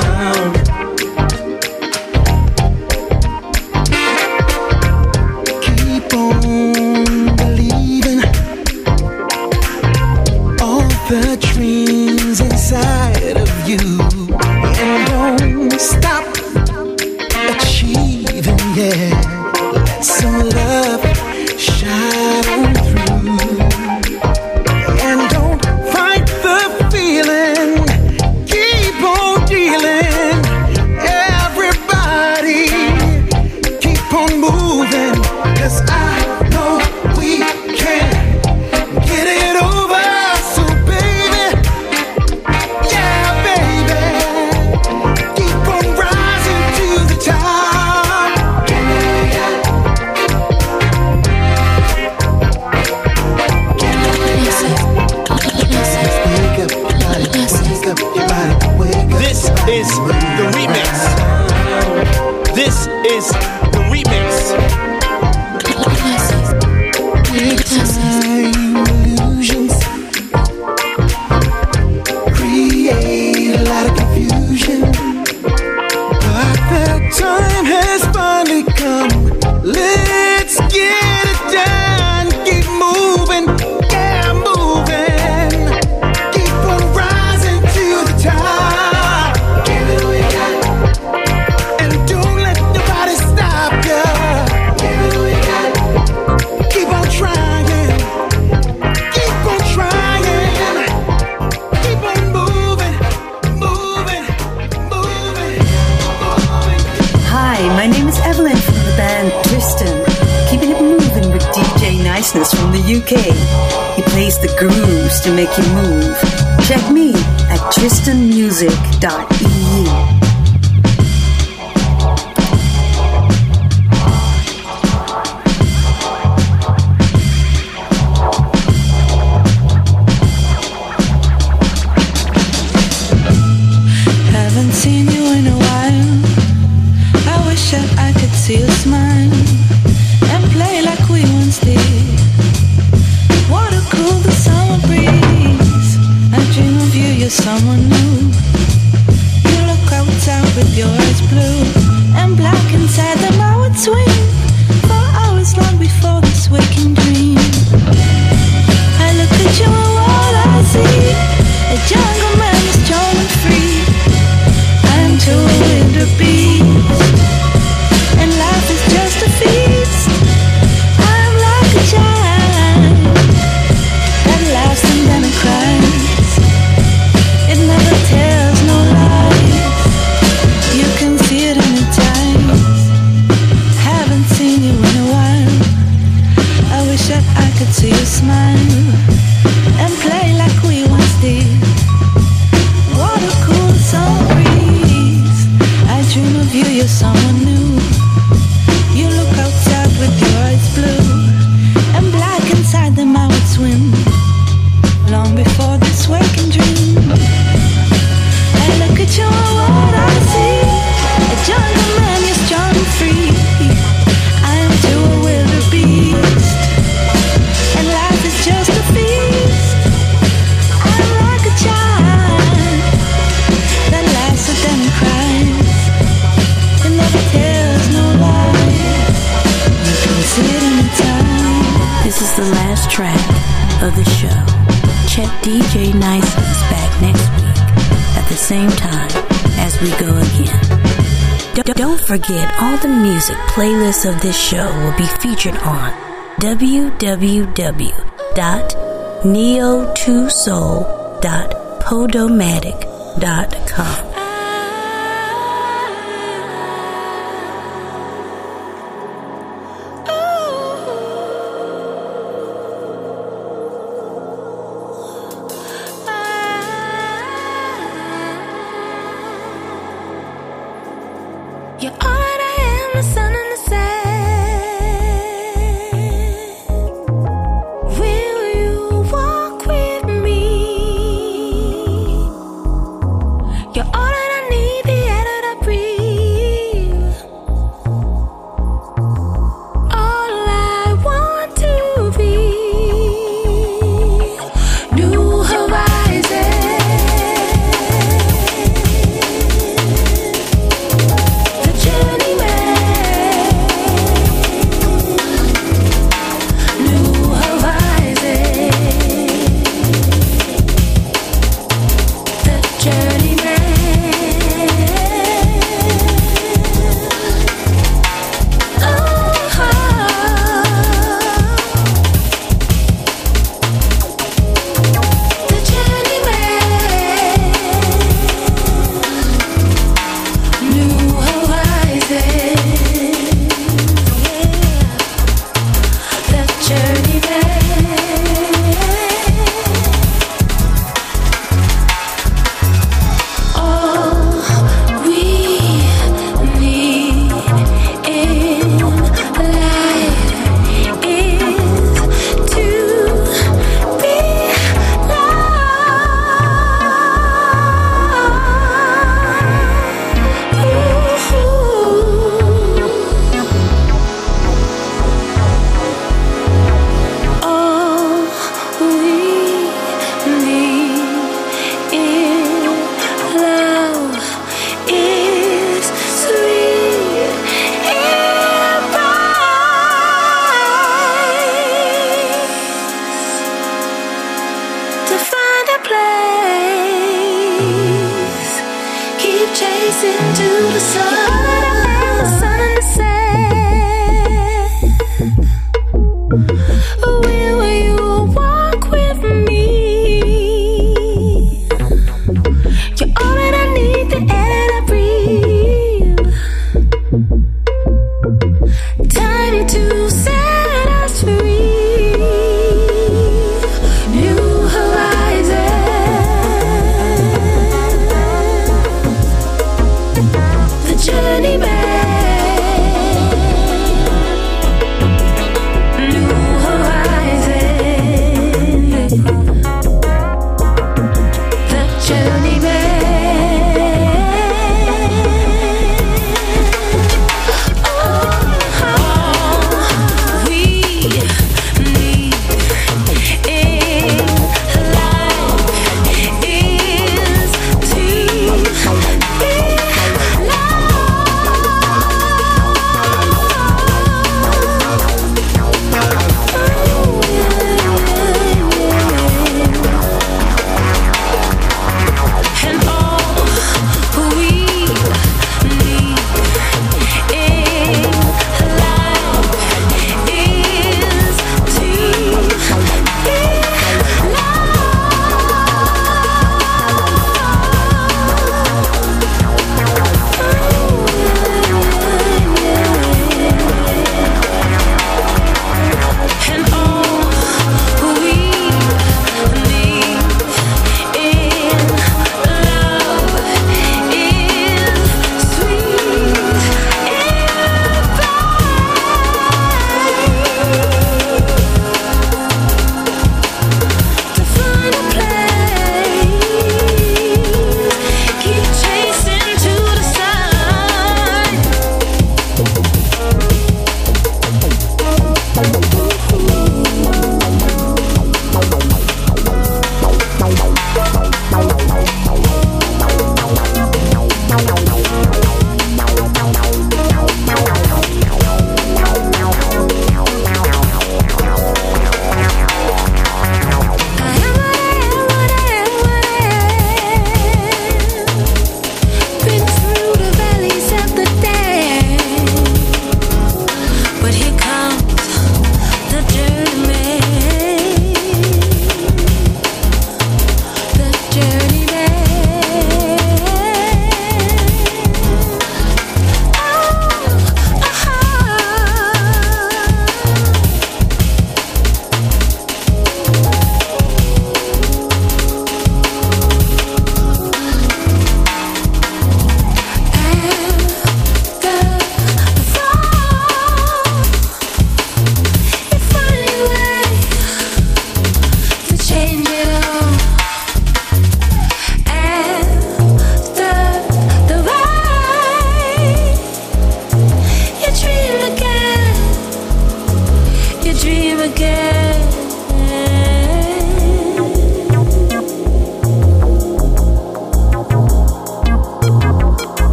Forget all the music playlists of this show will be featured on www.neotosoul.podomatic.com.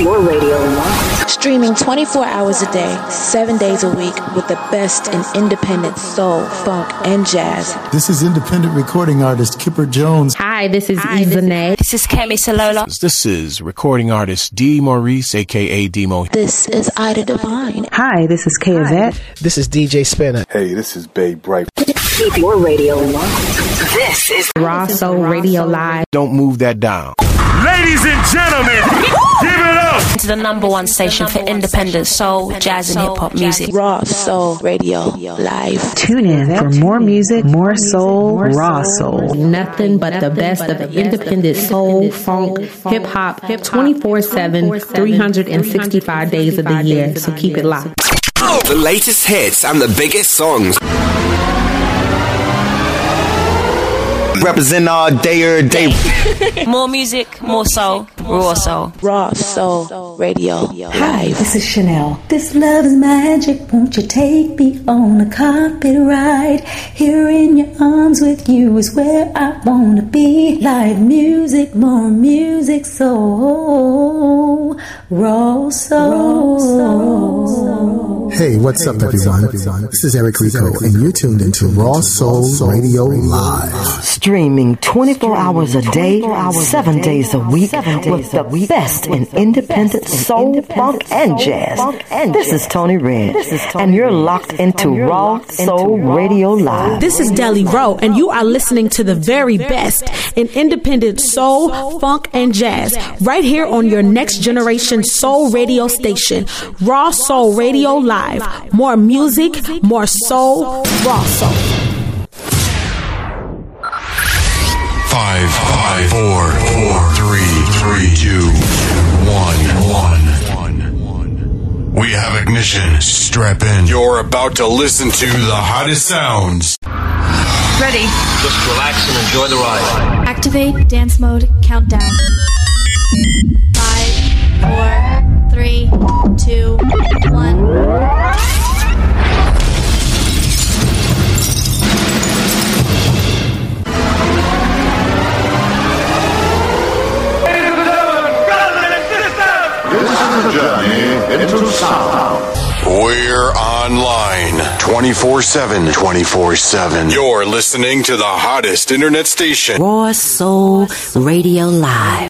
your radio now. Streaming 24 hours a day, 7 days a week with the best in independent soul, funk, and jazz. This is independent recording artist Kipper Jones. Hi, this is Izanae. This is Kemi Salola. This is recording artist D. Maurice, a.k.a. Demo. This is Ida Divine. Hi, this is Kay Yvette. This is DJ Spinner. Hey, this is Bae Bright. Keep your radio live. This is Raw Soul Radio Live. Don't move that down. Ladies and gentlemen, give it up. It's the number one station for independent soul, jazz, and hip-hop music. Raw Soul Radio Live. Tune in for more music, more soul, raw soul. Nothing but the best of independent soul, funk, hip-hop, 24-7, 365 days of the year. So keep it locked. The latest hits and the biggest songs. Represent all day or day. More music, more soul, raw soul. Raw Soul Radio Live. Hi, this is Chanel. This love is magic. Won't you take me on a carpet ride? Here in your arms with you is where I want to be. Live music, more music, so raw soul. Hey, what's up, everyone? This is Eric Rico, and you're tuned into Raw Soul Radio Live. Streaming 24 hours a day, 7 days a week, with the best in independent soul, funk, and jazz. This is Tony Red, and you're locked into Raw Soul Radio Live. This is Deli Rowe, and you are listening to the very best in independent soul, funk, and jazz, right here on your next generation soul radio station, Raw Soul Radio Live. More music, more soul, raw soul. 5, 4, 3, 2, 1. We have ignition. Strap in. You're about to listen to the hottest sounds. Ready. Just relax and enjoy the ride. Activate dance mode countdown. 5, 4, 3, 2, 1. Journey into sound. We're online 24/7. You're listening to the hottest internet station, Raw Soul Radio Live.